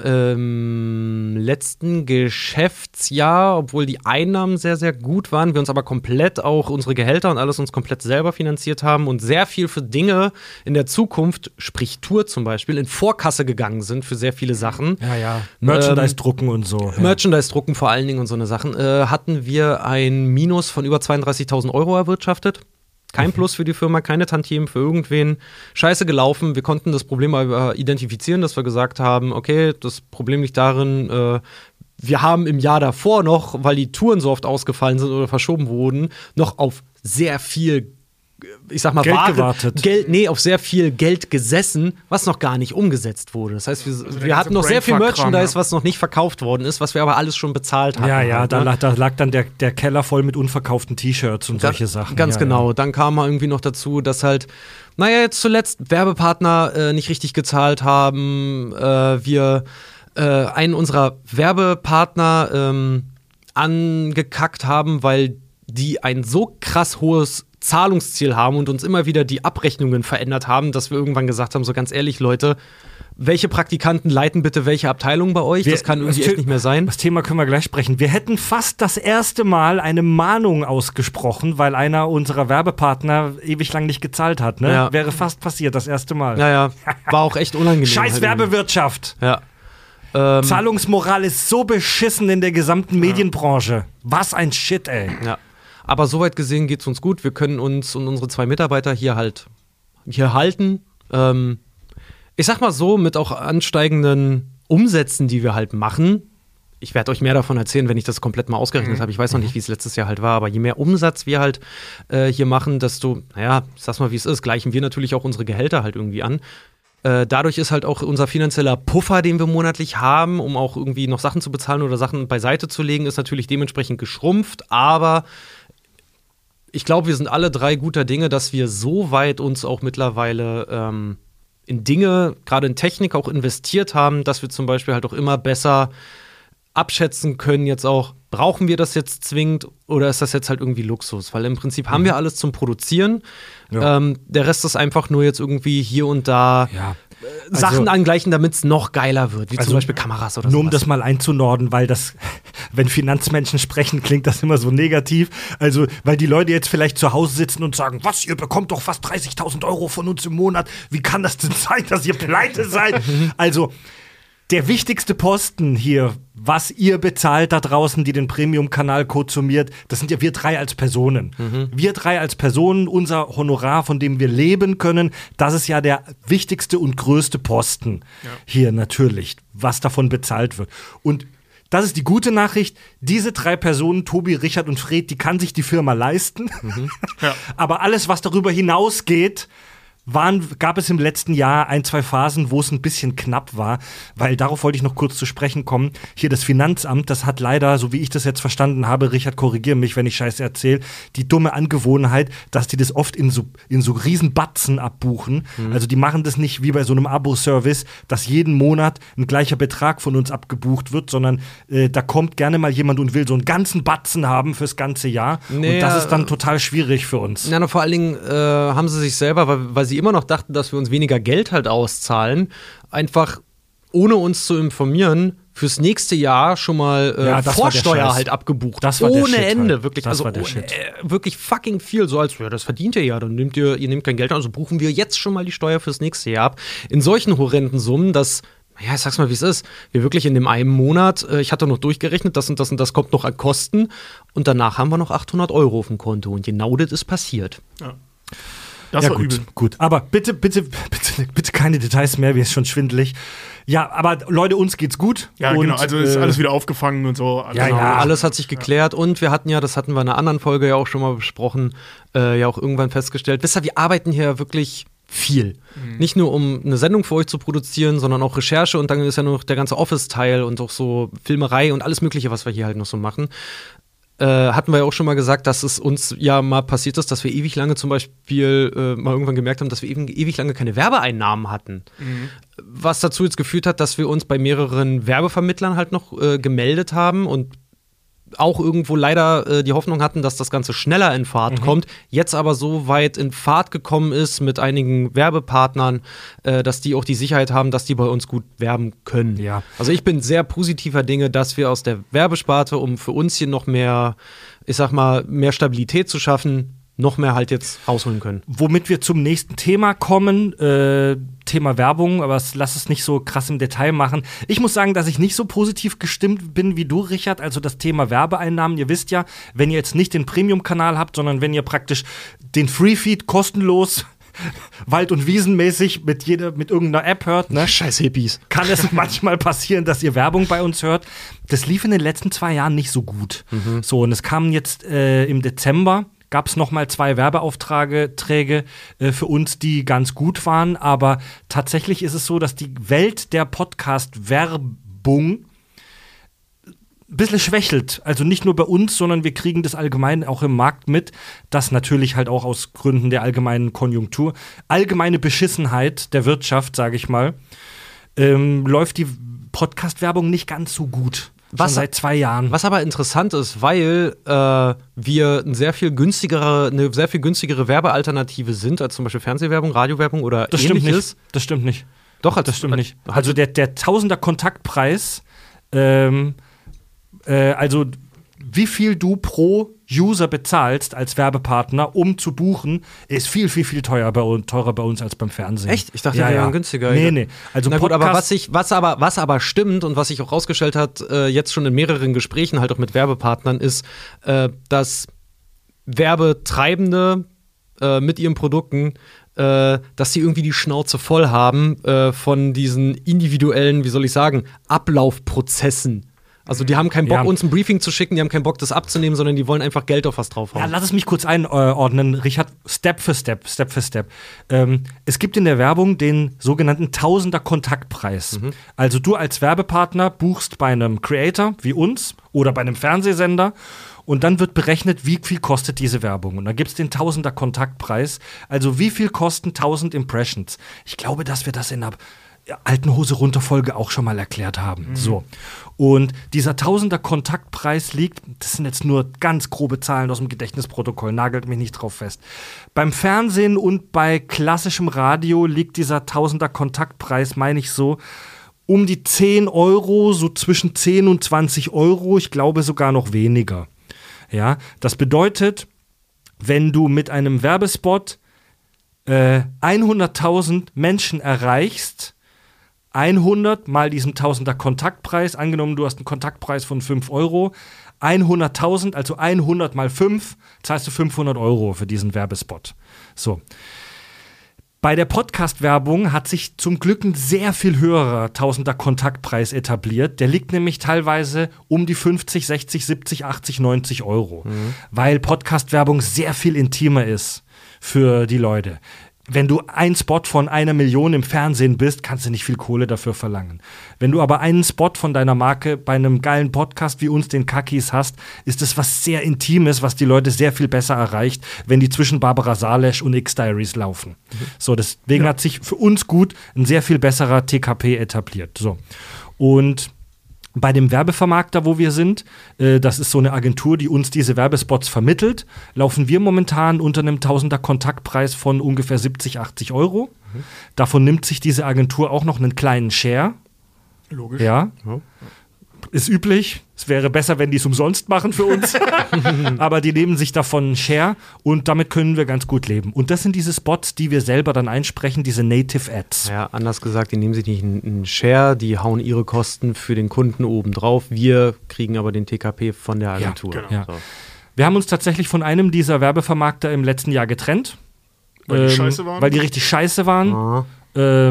letzten Geschäftsjahr, obwohl die Einnahmen sehr, sehr gut waren, wir uns aber komplett auch unsere Gehälter und alles uns komplett selber finanziert haben und sehr viel für Dinge in der Zukunft, sprich Tour zum Beispiel, in Vorkasse gegangen sind für sehr viele Sachen. Ja, ja. Merchandise drucken und so. Merchandise drucken vor allen Dingen und so eine Sachen. Hatten wir ein Minus von über 32.000 Euro erwirtschaftet. Kein Plus für die Firma, keine Tantiemen für irgendwen. Scheiße gelaufen. Wir konnten das Problem aber identifizieren, dass wir gesagt haben, okay, das Problem liegt darin, wir haben im Jahr davor noch, weil die Touren so oft ausgefallen sind oder verschoben wurden, noch auf sehr viel, ich sag mal, auf sehr viel Geld gesessen, was noch gar nicht umgesetzt wurde. Das heißt, wir hatten noch sehr viel Merchandise, was noch nicht verkauft worden ist, was wir aber alles schon bezahlt hatten. Ja, ja, halt, ne? Da lag dann der Keller voll mit unverkauften T-Shirts und solche Sachen. Ganz genau. Dann kam irgendwie noch dazu, dass halt, naja, jetzt zuletzt Werbepartner nicht richtig gezahlt haben. Einen unserer Werbepartner angekackt haben, weil die ein so krass hohes Zahlungsziel haben und uns immer wieder die Abrechnungen verändert haben, dass wir irgendwann gesagt haben, so ganz ehrlich, Leute, welche Praktikanten leiten bitte welche Abteilung bei euch? Das kann irgendwie echt nicht mehr sein. Das Thema können wir gleich sprechen. Wir hätten fast das erste Mal eine Mahnung ausgesprochen, weil einer unserer Werbepartner ewig lang nicht gezahlt hat. Ne? Ja. Wäre fast passiert, das erste Mal. Naja, war auch echt unangenehm. Scheiß halt Werbewirtschaft! Ja. Zahlungsmoral ist so beschissen in der gesamten Medienbranche. Was ein Shit, ey. Ja. Aber soweit gesehen geht's uns gut. Wir können uns und unsere 2 Mitarbeiter hier halten. Ich sag mal so, mit auch ansteigenden Umsätzen, die wir halt machen. Ich werde euch mehr davon erzählen, wenn ich das komplett mal ausgerechnet habe. Ich weiß noch nicht, wie es letztes Jahr halt war, aber je mehr Umsatz wir halt hier machen, desto, sag's mal, wie es ist, gleichen wir natürlich auch unsere Gehälter halt irgendwie an. Dadurch ist halt auch unser finanzieller Puffer, den wir monatlich haben, um auch irgendwie noch Sachen zu bezahlen oder Sachen beiseite zu legen, ist natürlich dementsprechend geschrumpft, aber ich glaube, wir sind alle 3 guter Dinge, dass wir so weit uns auch mittlerweile in Dinge, gerade in Technik auch investiert haben, dass wir zum Beispiel halt auch immer besser abschätzen können jetzt auch, brauchen wir das jetzt zwingend oder ist das jetzt halt irgendwie Luxus? Weil im Prinzip haben wir alles zum Produzieren. Ja. Der Rest ist einfach nur jetzt irgendwie hier und da Sachen angleichen, damit es noch geiler wird, wie zum Beispiel Kameras oder so. Nur um das mal einzunorden, weil das, wenn Finanzmenschen sprechen, klingt das immer so negativ. Also, weil die Leute jetzt vielleicht zu Hause sitzen und sagen, was, ihr bekommt doch fast 30.000 Euro von uns im Monat. Wie kann das denn sein, dass ihr pleite seid? Also, der wichtigste Posten hier, was ihr bezahlt da draußen, die den Premium-Kanal konsumiert, das sind ja wir 3 als Personen. Wir 3 als Personen, unser Honorar, von dem wir leben können, das ist ja der wichtigste und größte Posten hier natürlich, was davon bezahlt wird. Und das ist die gute Nachricht, diese 3 Personen, Tobi, Richard und Fred, die kann sich die Firma leisten. Aber alles, was darüber hinausgeht, gab es im letzten Jahr 1-2 Phasen, wo es ein bisschen knapp war, weil darauf wollte ich noch kurz zu sprechen kommen. Hier das Finanzamt, das hat leider, so wie ich das jetzt verstanden habe, Richard, korrigiere mich, wenn ich Scheiße erzähle, die dumme Angewohnheit, dass die das oft in so riesen Batzen abbuchen. Also die machen das nicht wie bei so einem Abo-Service, dass jeden Monat ein gleicher Betrag von uns abgebucht wird, sondern da kommt gerne mal jemand und will so einen ganzen Batzen haben fürs ganze Jahr. Und das ist dann total schwierig für uns. Ja, vor allen Dingen haben sie sich selber, weil sie immer noch dachten, dass wir uns weniger Geld halt auszahlen, einfach ohne uns zu informieren, fürs nächste Jahr schon mal Vorsteuer halt abgebucht. Das war ohne der Ende, halt. Wirklich. Das war der Shit. Wirklich fucking viel, so als, das verdient ihr ja, dann nehmt ihr nehmt kein Geld an, also buchen wir jetzt schon mal die Steuer fürs nächste Jahr ab. In solchen horrenden Summen, dass, ich sag's mal, wie es ist, wir wirklich in dem einen Monat, ich hatte noch durchgerechnet, das und das und das kommt noch an Kosten und danach haben wir noch 800 Euro auf dem Konto und genau das ist passiert. Ja. Das war gut, übel. Gut. Aber bitte keine Details mehr, mir ist schon schwindelig. Ja, aber Leute, uns geht's gut. Ja, und, genau, also ist alles wieder aufgefangen und so. Alles alles hat sich geklärt und wir hatten das hatten wir in einer anderen Folge ja auch schon mal besprochen, ja auch irgendwann festgestellt, wisst ihr, wir arbeiten hier wirklich viel. Nicht nur, um eine Sendung für euch zu produzieren, sondern auch Recherche und dann ist ja noch der ganze Office-Teil und auch so Filmerei und alles Mögliche, was wir hier halt noch so machen. Hatten wir ja auch schon mal gesagt, dass es uns ja mal passiert ist, dass wir ewig lange zum Beispiel mal irgendwann gemerkt haben, dass wir ewig lange keine Werbeeinnahmen hatten. Was dazu jetzt geführt hat, dass wir uns bei mehreren Werbevermittlern halt noch gemeldet haben und auch irgendwo leider die Hoffnung hatten, dass das Ganze schneller in Fahrt kommt, jetzt aber so weit in Fahrt gekommen ist mit einigen Werbepartnern, dass die auch die Sicherheit haben, dass die bei uns gut werben können. Ja. Also ich bin sehr positiver Dinge, dass wir aus der Werbesparte, um für uns hier noch mehr, ich sag mal, mehr Stabilität zu schaffen, noch mehr halt jetzt rausholen können. Womit wir zum nächsten Thema kommen, Thema Werbung, aber lass es nicht so krass im Detail machen. Ich muss sagen, dass ich nicht so positiv gestimmt bin wie du, Richard, also das Thema Werbeeinnahmen. Ihr wisst ja, wenn ihr jetzt nicht den Premium-Kanal habt, sondern wenn ihr praktisch den Free-Feed kostenlos Wald- und Wiesenmäßig mit irgendeiner App hört, ne? Scheiß Hippies. Kann es manchmal passieren, dass ihr Werbung bei uns hört. Das lief in den letzten 2 Jahren nicht so gut. Mhm. So, und es kamen jetzt im Dezember, gab es nochmal 2 Werbeaufträge für uns, die ganz gut waren. Aber tatsächlich ist es so, dass die Welt der Podcast-Werbung ein bisschen schwächelt. Also nicht nur bei uns, sondern wir kriegen das allgemein auch im Markt mit, dass natürlich halt auch aus Gründen der allgemeinen Konjunktur, allgemeine Beschissenheit der Wirtschaft, sage ich mal, läuft die Podcast-Werbung nicht ganz so gut. Schon seit 2 Jahren. Was aber interessant ist, weil wir eine sehr viel günstigere Werbealternative sind als zum Beispiel Fernsehwerbung, Radiowerbung oder das ähnliches. Das stimmt nicht. Doch, das stimmt nicht. Also der Tausender-Kontaktpreis, also wie viel du pro User bezahlst als Werbepartner, um zu buchen, ist viel, viel, viel teurer bei uns als beim Fernsehen. Echt? Ich dachte, wir wären günstiger. Nee. Also na gut, Podcast, aber was aber stimmt und was sich auch rausgestellt hat, jetzt schon in mehreren Gesprächen halt auch mit Werbepartnern, ist, dass Werbetreibende mit ihren Produkten, dass sie irgendwie die Schnauze voll haben von diesen individuellen, wie soll ich sagen, Ablaufprozessen. Also die haben keinen Bock, uns ein Briefing zu schicken, die haben keinen Bock, das abzunehmen, sondern die wollen einfach Geld auf was draufhauen. Ja, lass es mich kurz einordnen, Richard, Step für Step. Es gibt in der Werbung den sogenannten Tausender-Kontaktpreis. Mhm. Also du als Werbepartner buchst bei einem Creator wie uns oder bei einem Fernsehsender und dann wird berechnet, wie viel kostet diese Werbung. Und dann gibt es den Tausender-Kontaktpreis. Also wie viel kosten 1000 Impressions? Ich glaube, dass wir das in einer alten Hose runter Folge auch schon mal erklärt haben. Mhm. So. Und dieser Tausender-Kontaktpreis liegt, das sind jetzt nur ganz grobe Zahlen aus dem Gedächtnisprotokoll, nagelt mich nicht drauf fest. Beim Fernsehen und bei klassischem Radio liegt dieser Tausender-Kontaktpreis, meine ich so, um die 10 Euro, so zwischen 10 und 20 Euro, ich glaube sogar noch weniger. Ja, das bedeutet, wenn du mit einem Werbespot 100.000 Menschen erreichst, 100 mal diesen Tausender-Kontaktpreis, angenommen, du hast einen Kontaktpreis von 5 Euro, 100.000, also 100 mal 5, zahlst du 500 Euro für diesen Werbespot. So. Bei der Podcast-Werbung hat sich zum Glück ein sehr viel höherer Tausender-Kontaktpreis etabliert. Der liegt nämlich teilweise um die 50, 60, 70, 80, 90 Euro, weil Podcast-Werbung sehr viel intimer ist für die Leute. Wenn du einen Spot von 1 Million im Fernsehen bist, kannst du nicht viel Kohle dafür verlangen. Wenn du aber einen Spot von deiner Marke bei einem geilen Podcast wie uns, den Kakis, hast, ist es was sehr Intimes, was die Leute sehr viel besser erreicht, wenn die zwischen Barbara Salesch und X-Diaries laufen. Mhm. So, deswegen hat sich für uns gut ein sehr viel besserer TKP etabliert. So. Und bei dem Werbevermarkter, wo wir sind, das ist so eine Agentur, die uns diese Werbespots vermittelt, laufen wir momentan unter einem Tausender-Kontaktpreis von ungefähr 70, 80 Euro. Mhm. Davon nimmt sich diese Agentur auch noch einen kleinen Share. Logisch. Ja. Ist üblich. Es wäre besser, wenn die es umsonst machen für uns. Aber die nehmen sich davon einen Share und damit können wir ganz gut leben. Und das sind diese Spots, die wir selber dann einsprechen, diese Native Ads. Ja, anders gesagt, die nehmen sich nicht einen Share, die hauen ihre Kosten für den Kunden obendrauf. Wir kriegen aber den TKP von der Agentur. Ja, genau. So. Wir haben uns tatsächlich von einem dieser Werbevermarkter im letzten Jahr getrennt. Weil die scheiße waren? Weil die richtig scheiße waren. Ja.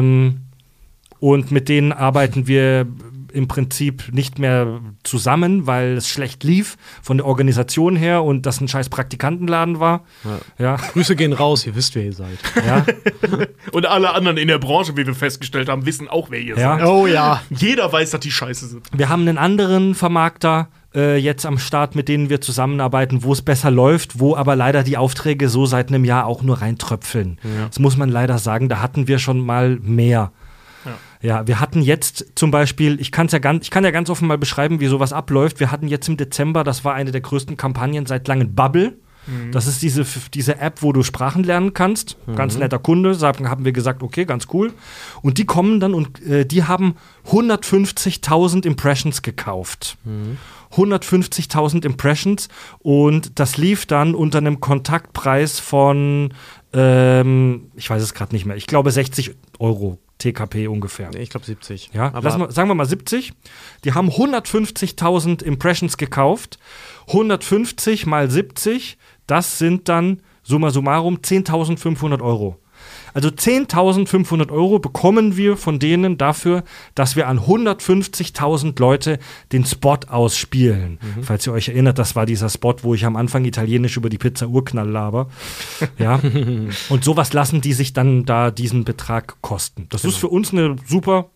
Und mit denen arbeiten wir im Prinzip nicht mehr zusammen, weil es schlecht lief von der Organisation her und das ein scheiß Praktikantenladen war. Ja. Grüße gehen raus, ihr wisst, wer ihr seid. Ja. Und alle anderen in der Branche, wie wir festgestellt haben, wissen auch, wer ihr seid. Oh ja. Jeder weiß, dass die scheiße sind. Wir haben einen anderen Vermarkter jetzt am Start, mit denen wir zusammenarbeiten, wo es besser läuft, wo aber leider die Aufträge so seit einem Jahr auch nur reintröpfeln. Ja. Das muss man leider sagen, da hatten wir schon mal mehr. Ja, wir hatten jetzt zum Beispiel, ich kann ja ganz offen mal beschreiben, wie sowas abläuft. Wir hatten jetzt im Dezember, das war eine der größten Kampagnen seit langem, Babbel. Mhm. Das ist diese App, wo du Sprachen lernen kannst. Mhm. Ganz netter Kunde, haben wir gesagt, okay, ganz cool. Und die kommen dann und die haben 150.000 Impressions gekauft. Mhm. 150.000 Impressions und das lief dann unter einem Kontaktpreis von, ich weiß es gerade nicht mehr, ich glaube 60 € TKP ungefähr. Ich glaube 70. Ja, sagen wir mal 70. Die haben 150.000 Impressions gekauft. 150 mal 70, das sind dann summa summarum 10.500 €. Also 10.500 € bekommen wir von denen dafür, dass wir an 150.000 Leute den Spot ausspielen. Mhm. Falls ihr euch erinnert, das war dieser Spot, wo ich am Anfang italienisch über die Pizza Urknall laber. Ja. Und sowas lassen die sich dann da diesen Betrag kosten. Das ist für uns eine super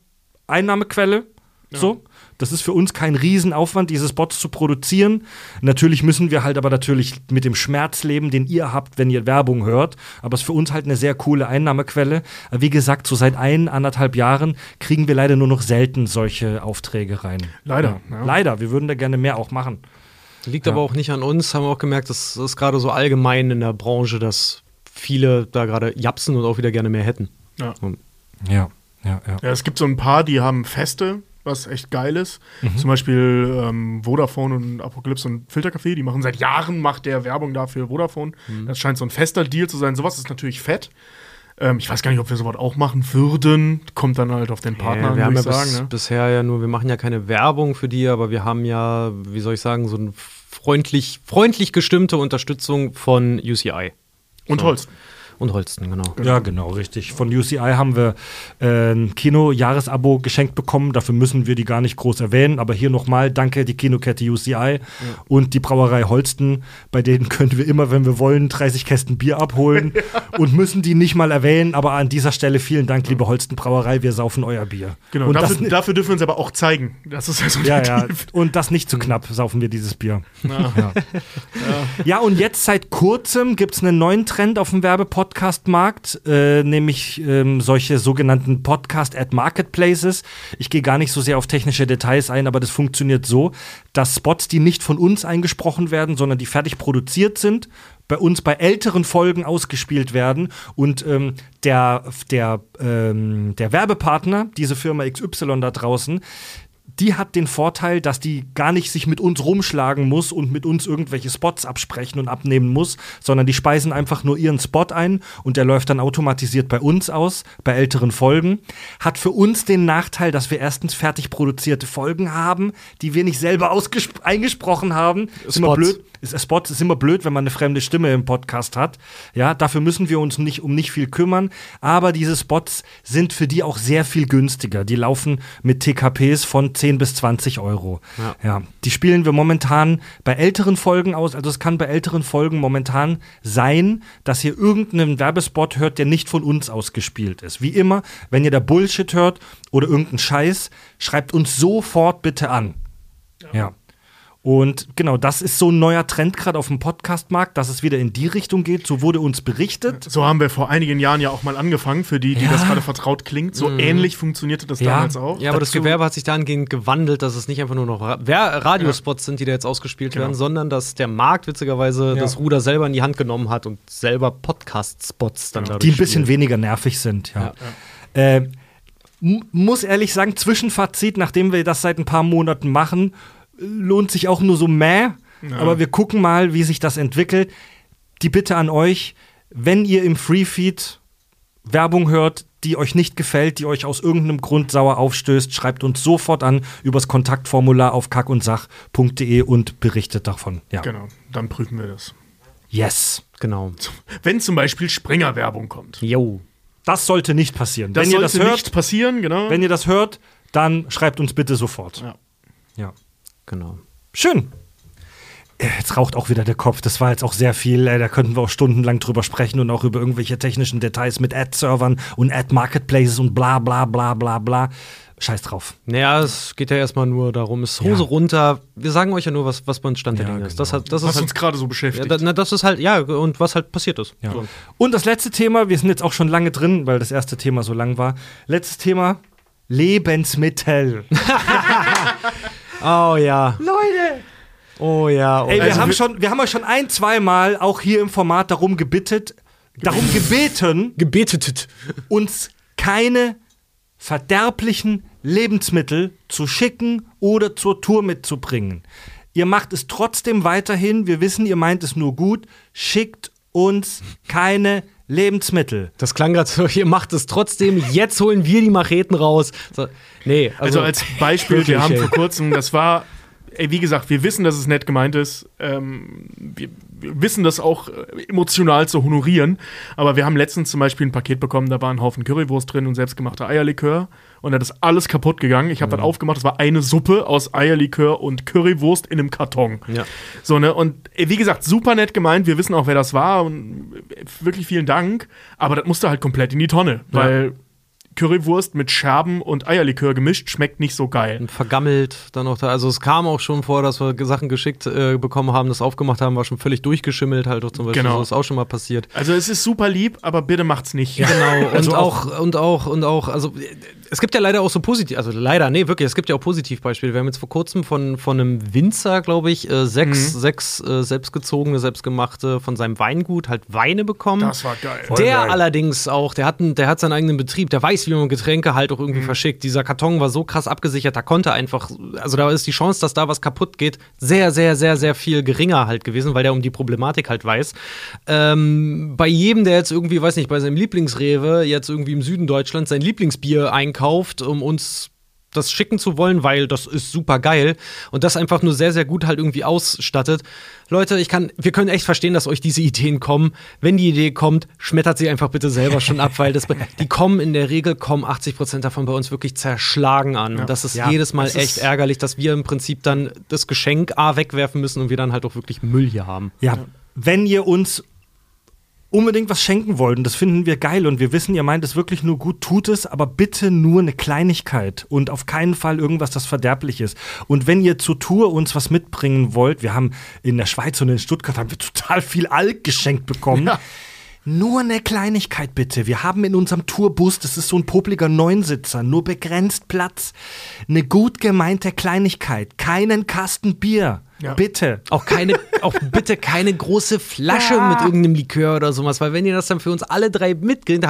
Einnahmequelle. Ja. So. Das ist für uns kein Riesenaufwand, diese Spots zu produzieren. Natürlich müssen wir halt aber natürlich mit dem Schmerz leben, den ihr habt, wenn ihr Werbung hört. Aber es ist für uns halt eine sehr coole Einnahmequelle. Wie gesagt, so seit 1,5 Jahren kriegen wir leider nur noch selten solche Aufträge rein. Leider. Ja. Leider, wir würden da gerne mehr auch machen. Liegt aber auch nicht an uns, haben wir auch gemerkt, das ist gerade so allgemein in der Branche, dass viele da gerade japsen und auch wieder gerne mehr hätten. Ja. Ja, es gibt so ein paar, die haben Feste, was echt geil ist. Mhm. Zum Beispiel Vodafone und Apocalypse und Filtercafé, die machen seit Jahren Werbung dafür Vodafone. Mhm. Das scheint so ein fester Deal zu sein. Sowas ist natürlich fett. Ich weiß gar nicht, ob wir sowas auch machen würden. Kommt dann halt auf den Partner an, würde ich sagen. Bisher ja nur, wir machen ja keine Werbung für die, aber wir haben ja, wie soll ich sagen, so eine freundlich gestimmte Unterstützung von UCI. Und Holsten. Und Holsten, genau. Ja, genau, richtig. Von UCI haben wir ein Kino-Jahresabo geschenkt bekommen. Dafür müssen wir die gar nicht groß erwähnen. Aber hier nochmal, danke, die Kinokette UCI und die Brauerei Holsten. Bei denen können wir immer, wenn wir wollen, 30 Kästen Bier abholen und müssen die nicht mal erwähnen. Aber an dieser Stelle vielen Dank, liebe Holsten Brauerei, wir saufen euer Bier. Genau, und dafür dürfen wir uns aber auch zeigen. Das ist ja so und das nicht zu knapp, saufen wir dieses Bier. Ja, und jetzt seit kurzem gibt es einen neuen Trend auf dem Werbepodcast. Podcast-Markt, nämlich solche sogenannten Podcast-Ad-Marketplaces. Ich gehe gar nicht so sehr auf technische Details ein, aber das funktioniert so, dass Spots, die nicht von uns eingesprochen werden, sondern die fertig produziert sind, bei uns bei älteren Folgen ausgespielt werden und der Werbepartner, diese Firma XY da draußen, die hat den Vorteil, dass die gar nicht sich mit uns rumschlagen muss und mit uns irgendwelche Spots absprechen und abnehmen muss, sondern die speisen einfach nur ihren Spot ein und der läuft dann automatisiert bei uns aus, bei älteren Folgen. Hat für uns den Nachteil, dass wir erstens fertig produzierte Folgen haben, die wir nicht selber eingesprochen haben. Spots ist immer blöd, wenn man eine fremde Stimme im Podcast hat. Ja, dafür müssen wir uns nicht viel kümmern. Aber diese Spots sind für die auch sehr viel günstiger. Die laufen mit TKPs von 10 bis 20 Euro. Ja, die spielen wir momentan bei älteren Folgen aus. Also es kann bei älteren Folgen momentan sein, dass ihr irgendeinen Werbespot hört, der nicht von uns ausgespielt ist. Wie immer, wenn ihr da Bullshit hört oder irgendeinen Scheiß, schreibt uns sofort bitte an. Ja. Und genau, das ist so ein neuer Trend gerade auf dem Podcast-Markt, dass es wieder in die Richtung geht. So wurde uns berichtet. So haben wir vor einigen Jahren ja auch mal angefangen, für die das gerade vertraut klingt. So ähnlich funktionierte das damals auch. Ja, aber das Gewerbe hat sich dahingehend gewandelt, dass es nicht einfach nur noch Radiospots sind, die da jetzt ausgespielt werden, sondern dass der Markt witzigerweise das Ruder selber in die Hand genommen hat und selber Podcast-Spots dann dadurch die ein bisschen weniger nervig sind, muss ehrlich sagen, Zwischenfazit, nachdem wir das seit ein paar Monaten machen, lohnt sich auch nur so aber wir gucken mal, wie sich das entwickelt. Die Bitte an euch, wenn ihr im Freefeed Werbung hört, die euch nicht gefällt, die euch aus irgendeinem Grund sauer aufstößt, schreibt uns sofort an übers Kontaktformular auf kackundsach.de und berichtet davon. Ja. Genau, dann prüfen wir das. Yes. Genau. Wenn zum Beispiel Springer-Werbung kommt. Jo. Das sollte nicht passieren. Das sollte nicht passieren, genau. Wenn ihr das hört, dann schreibt uns bitte sofort. Ja. Genau. Schön. Jetzt raucht auch wieder der Kopf. Das war jetzt auch sehr viel. Da könnten wir auch stundenlang drüber sprechen und auch über irgendwelche technischen Details mit Ad-Servern und Ad-Marketplaces und bla bla bla bla bla. Scheiß drauf. Naja, es geht ja erstmal nur darum, es Hose runter. Wir sagen euch ja nur, was beim Stand der Dinge ist. Das ist was uns gerade so beschäftigt. Das ist halt, und was halt passiert ist. Ja. So. Und das letzte Thema, wir sind jetzt auch schon lange drin, weil das erste Thema so lang war. Letztes Thema, Lebensmittel. Oh ja. Leute! Oh ja. Oh. Ey, wir haben euch schon ein-, zweimal auch hier im Format darum gebeten, uns keine verderblichen Lebensmittel zu schicken oder zur Tour mitzubringen. Ihr macht es trotzdem weiterhin. Wir wissen, ihr meint es nur gut. Schickt uns keine Lebensmittel. Das klang gerade so, ihr macht es trotzdem, jetzt holen wir die Macheten raus. So, nee, also als Beispiel, wir haben vor kurzem, das war, ey, wie gesagt, wir wissen, dass es nett gemeint ist. Wir wissen das auch emotional zu honorieren. Aber wir haben letztens zum Beispiel ein Paket bekommen, da war ein Haufen Currywurst drin und selbstgemachter Eierlikör. Und dann ist alles kaputt gegangen. Ich habe dann aufgemacht, es war eine Suppe aus Eierlikör und Currywurst in einem Karton. Ja. So, ne? Und wie gesagt, super nett gemeint. Wir wissen auch, wer das war. Und wirklich vielen Dank. Aber das musste halt komplett in die Tonne. Ja. Weil Currywurst mit Scherben und Eierlikör gemischt schmeckt nicht so geil. Und vergammelt dann noch da. Also es kam auch schon vor, dass wir Sachen geschickt bekommen haben, das aufgemacht haben, war schon völlig durchgeschimmelt halt auch zum Beispiel. Genau. So ist auch schon mal passiert. Also es ist super lieb, aber bitte macht's nicht. Ja, genau. Also und auch, also es gibt ja leider auch so positiv, also leider, nee, wirklich, es gibt ja auch Positivbeispiele. Wir haben jetzt vor kurzem von einem Winzer, glaube ich, sechs selbstgezogene, selbstgemachte von seinem Weingut halt Weine bekommen. Das war geil. Voll geil. Allerdings auch, der hat seinen eigenen Betrieb, der weiß, wie man Getränke halt auch irgendwie verschickt. Dieser Karton war so krass abgesichert, da konnte einfach, also da ist die Chance, dass da was kaputt geht, sehr, sehr, sehr, sehr viel geringer halt gewesen, weil der um die Problematik halt weiß. Bei jedem, der jetzt irgendwie, weiß nicht, bei seinem Lieblingsrewe jetzt irgendwie im Süden Deutschlands sein Lieblingsbier einkauft, um uns das schicken zu wollen, weil das ist super geil und das einfach nur sehr, sehr gut halt irgendwie ausstattet. Leute, wir können echt verstehen, dass euch diese Ideen kommen. Wenn die Idee kommt, schmettert sie einfach bitte selber schon ab, weil die kommen in der Regel, 80% davon bei uns wirklich zerschlagen an. Ja. Und das ist jedes Mal echt ärgerlich, dass wir im Prinzip dann das Geschenk wegwerfen müssen und wir dann halt auch wirklich Müll hier haben. Ja, wenn ihr uns unbedingt was schenken wollen. Das finden wir geil und wir wissen, ihr meint es wirklich nur gut, tut es, aber bitte nur eine Kleinigkeit und auf keinen Fall irgendwas, das verderblich ist. Und wenn ihr zur Tour uns was mitbringen wollt, wir haben in der Schweiz und in Stuttgart haben wir total viel Alk geschenkt bekommen. Ja. Nur eine Kleinigkeit bitte. Wir haben in unserem Tourbus, das ist so ein popliger Neunsitzer, nur begrenzt Platz, eine gut gemeinte Kleinigkeit, keinen Kasten Bier. Ja. Bitte. Auch bitte keine große Flasche mit irgendeinem Likör oder sowas, weil wenn ihr das dann für uns alle drei mitgeht,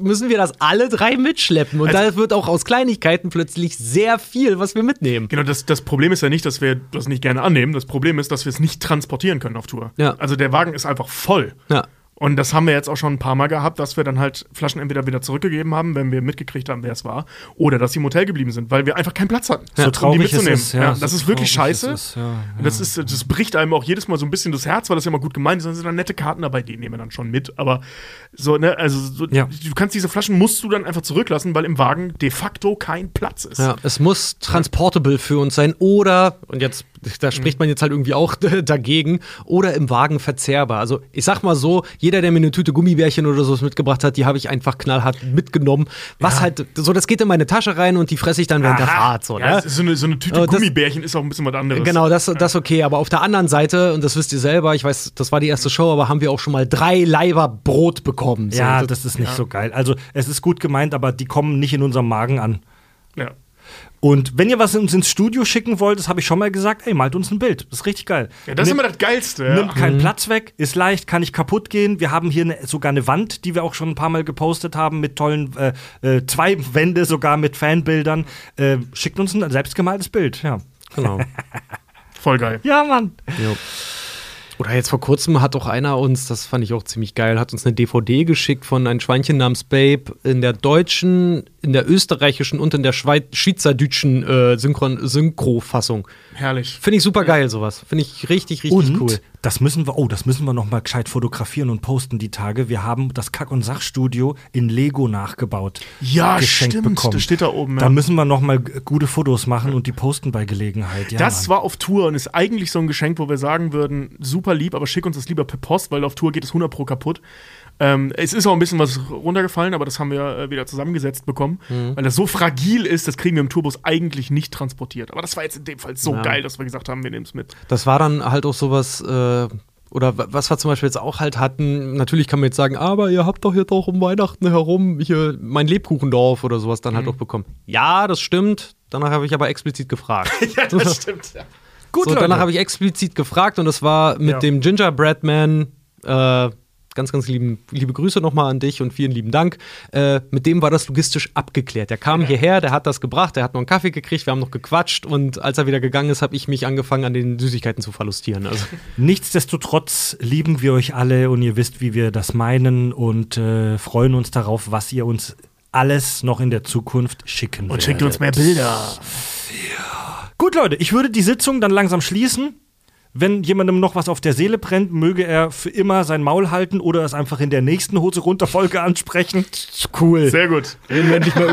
müssen wir das alle drei mitschleppen und da wird auch aus Kleinigkeiten plötzlich sehr viel, was wir mitnehmen. Genau, das Problem ist ja nicht, dass wir das nicht gerne annehmen, das Problem ist, dass wir es nicht transportieren können auf Tour. Ja. Also der Wagen ist einfach voll. Ja. Und das haben wir jetzt auch schon ein paar Mal gehabt, dass wir dann halt Flaschen entweder wieder zurückgegeben haben, wenn wir mitgekriegt haben, wer es war, oder dass sie im Hotel geblieben sind, weil wir einfach keinen Platz hatten, ja, so traurig um die mitzunehmen. Das ist wirklich scheiße. Das bricht einem auch jedes Mal so ein bisschen das Herz, weil das ja immer gut gemeint ist. Dann sind dann nette Karten dabei, die nehmen wir dann schon mit. Aber so, ne, also so, du kannst diese Flaschen, musst du dann einfach zurücklassen, weil im Wagen de facto kein Platz ist. Ja, es muss transportable für uns sein oder, und jetzt, da spricht man jetzt halt irgendwie auch dagegen, oder im Wagen verzehrbar. Also ich sag mal so, jeder, der mir eine Tüte Gummibärchen oder sowas mitgebracht hat, die habe ich einfach knallhart mitgenommen. Das geht in meine Tasche rein und die fresse ich dann während der Fahrt. So, ne? Ja, so eine Tüte Gummibärchen ist auch ein bisschen was anderes. Genau, das okay. Aber auf der anderen Seite, und das wisst ihr selber, ich weiß, das war die erste Show, aber haben wir auch schon mal 3 Laiber Brot bekommen. So. Ja, das ist nicht so geil. Also es ist gut gemeint, aber die kommen nicht in unserem Magen an. Ja. Und wenn ihr was uns ins Studio schicken wollt, das habe ich schon mal gesagt, ey, malt uns ein Bild. Das ist richtig geil. Ja, das ist immer das Geilste. Ja. Nimmt keinen Platz weg, ist leicht, kann nicht kaputt gehen. Wir haben hier sogar eine Wand, die wir auch schon ein paar Mal gepostet haben, mit tollen, 2 Wände sogar mit Fanbildern. Schickt uns ein selbstgemaltes Bild, ja. Genau. Voll geil. Ja, Mann. Jo. Oder jetzt vor kurzem hat auch einer uns, das fand ich auch ziemlich geil, hat uns eine DVD geschickt von einem Schweinchen namens Babe in der deutschen, in der österreichischen und in der schweizerdütschen Synchro-Fassung. Herrlich. Finde ich super geil, sowas. Finde ich richtig, richtig cool. Das müssen wir noch mal gescheit fotografieren und posten die Tage. Wir haben das Kack- und Sachstudio in Lego nachgebaut. Ja, stimmt. Bekommen. Das steht da oben. Ja. Da müssen wir noch mal gute Fotos machen und die posten bei Gelegenheit. Ja, das war auf Tour und ist eigentlich so ein Geschenk, wo wir sagen würden, super lieb, aber schick uns das lieber per Post, weil auf Tour geht es 100% kaputt. Es ist auch ein bisschen was runtergefallen, aber das haben wir wieder zusammengesetzt bekommen. Weil das so fragil ist, das kriegen wir im Tourbus eigentlich nicht transportiert. Aber das war jetzt in dem Fall so geil, dass wir gesagt haben, wir nehmen es mit. Das war dann halt auch sowas, oder was wir zum Beispiel jetzt auch halt hatten, natürlich kann man jetzt sagen, aber ihr habt doch jetzt auch um Weihnachten herum hier mein Lebkuchendorf oder sowas dann halt auch bekommen. Ja, das stimmt. Danach habe ich aber explizit gefragt. Ja, das stimmt, ja. Gut, so, danach habe ich explizit gefragt und das war mit dem Gingerbread Man Ganz, ganz liebe Grüße nochmal an dich und vielen lieben Dank. Mit dem war das logistisch abgeklärt. Der kam hierher, der hat das gebracht, der hat noch einen Kaffee gekriegt, wir haben noch gequatscht und als er wieder gegangen ist, habe ich mich angefangen, an den Süßigkeiten zu verlustieren. Also. Nichtsdestotrotz lieben wir euch alle und ihr wisst, wie wir das meinen und freuen uns darauf, was ihr uns alles noch in der Zukunft schicken werdet. Und schickt uns mehr Bilder. Ja. Gut, Leute, ich würde die Sitzung dann langsam schließen. Wenn jemandem noch was auf der Seele brennt, möge er für immer sein Maul halten oder es einfach in der nächsten Hose-Runter-Folge ansprechen. Cool. Sehr gut. Reden wir endlich mal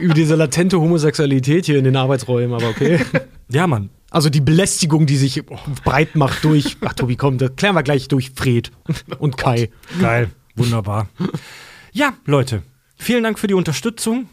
über diese latente Homosexualität hier in den Arbeitsräumen, aber okay. Ja, Mann. Also die Belästigung, die sich breit macht durch, ach Tobi, komm, das klären wir gleich durch Fred und Kai. Geil, wunderbar. Ja, Leute, vielen Dank für die Unterstützung.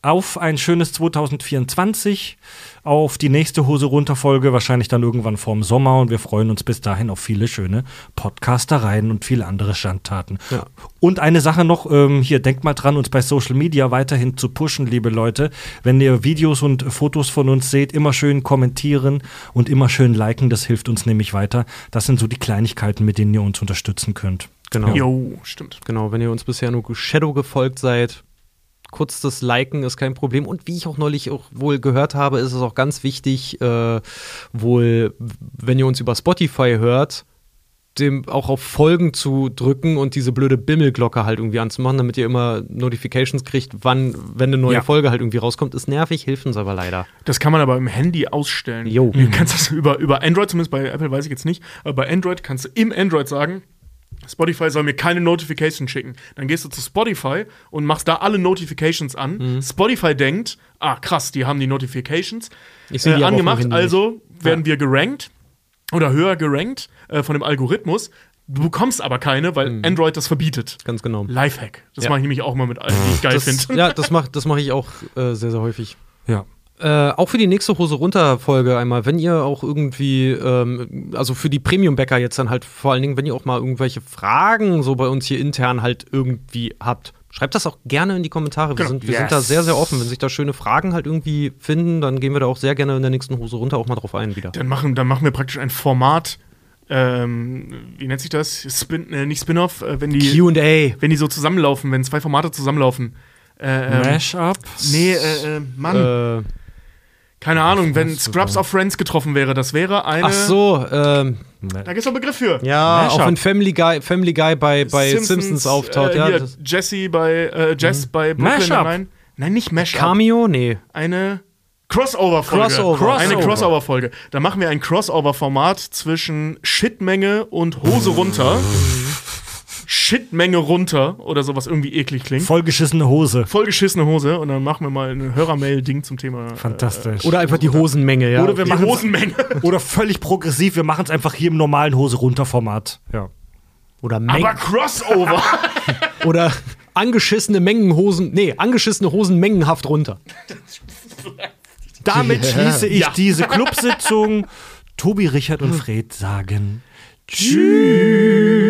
Auf ein schönes 2024, auf die nächste Hose-Runter-Folge, wahrscheinlich dann irgendwann vorm Sommer. Und wir freuen uns bis dahin auf viele schöne Podcastereien und viele andere Schandtaten. Ja. Und eine Sache noch, hier, denkt mal dran, uns bei Social Media weiterhin zu pushen, liebe Leute. Wenn ihr Videos und Fotos von uns seht, immer schön kommentieren und immer schön liken, das hilft uns nämlich weiter. Das sind so die Kleinigkeiten, mit denen ihr uns unterstützen könnt. Genau. Jo, stimmt. Genau, wenn ihr uns bisher nur Shadow gefolgt seid, kurz das Liken ist kein Problem. Und wie ich auch neulich auch wohl gehört habe, ist es auch ganz wichtig, wohl, wenn ihr uns über Spotify hört, dem auch auf Folgen zu drücken und diese blöde Bimmelglocke halt irgendwie anzumachen, damit ihr immer Notifications kriegt, wenn eine neue Folge halt irgendwie rauskommt. Ist nervig, hilft uns aber leider. Das kann man aber im Handy ausstellen. Jo. Du kannst das über Android, zumindest bei Apple weiß ich jetzt nicht, aber bei Android kannst du im Android sagen, Spotify soll mir keine Notification schicken. Dann gehst du zu Spotify und machst da alle Notifications an. Mhm. Spotify denkt, krass, die haben die Notifications angemacht. Also werden wir gerankt oder höher gerankt von dem Algorithmus. Du bekommst aber keine, weil Android das verbietet. Ganz genau. Lifehack. Das mache ich nämlich auch mal mit allen, die ich geil finde. Ja, das mach ich auch sehr, sehr häufig. Ja. Auch für die nächste Hose-Runter-Folge einmal, wenn ihr auch irgendwie, also für die Premium-Bäcker jetzt dann halt vor allen Dingen, wenn ihr auch mal irgendwelche Fragen so bei uns hier intern halt irgendwie habt, schreibt das auch gerne in die Kommentare. Genau. Wir sind da sehr, sehr offen. Wenn sich da schöne Fragen halt irgendwie finden, dann gehen wir da auch sehr gerne in der nächsten Hose-Runter auch mal drauf ein wieder. Dann machen wir praktisch ein Format, wie nennt sich das? Nicht Spin-Off, wenn die Q&A. Wenn die so zusammenlaufen, wenn zwei Formate zusammenlaufen. Mash-up? Nee, Mann. Keine Ahnung, wenn Scrubs auf Friends getroffen wäre, das wäre eine. Ach so, da gibt es doch einen Begriff für. Ja, Mashup. Auch wenn Family Guy bei Simpsons auftaucht. Hier, ja, Jess bei Brooklyn. Nein, nicht Mashup. Cameo? Nee. Eine Crossover-Folge. Eine Crossover-Folge. Da machen wir ein Crossover-Format zwischen Shitmenge und Hose runter. Shitmenge runter oder sowas irgendwie eklig klingt. Vollgeschissene Hose. Und dann machen wir mal ein Hörermail-Ding zum Thema. Fantastisch. Oder einfach die Hosenmenge, ja. Oder wir machen die Hosenmenge. Oder völlig progressiv, wir machen es einfach hier im normalen Hose-Runter-Format. Ja. Oder Mengen. Aber Crossover. Oder angeschissene Mengenhosen. Nee, angeschissene Hosen mengenhaft runter. Damit schließe ich diese Clubsitzung. Tobi, Richard und Fred sagen Tschüss.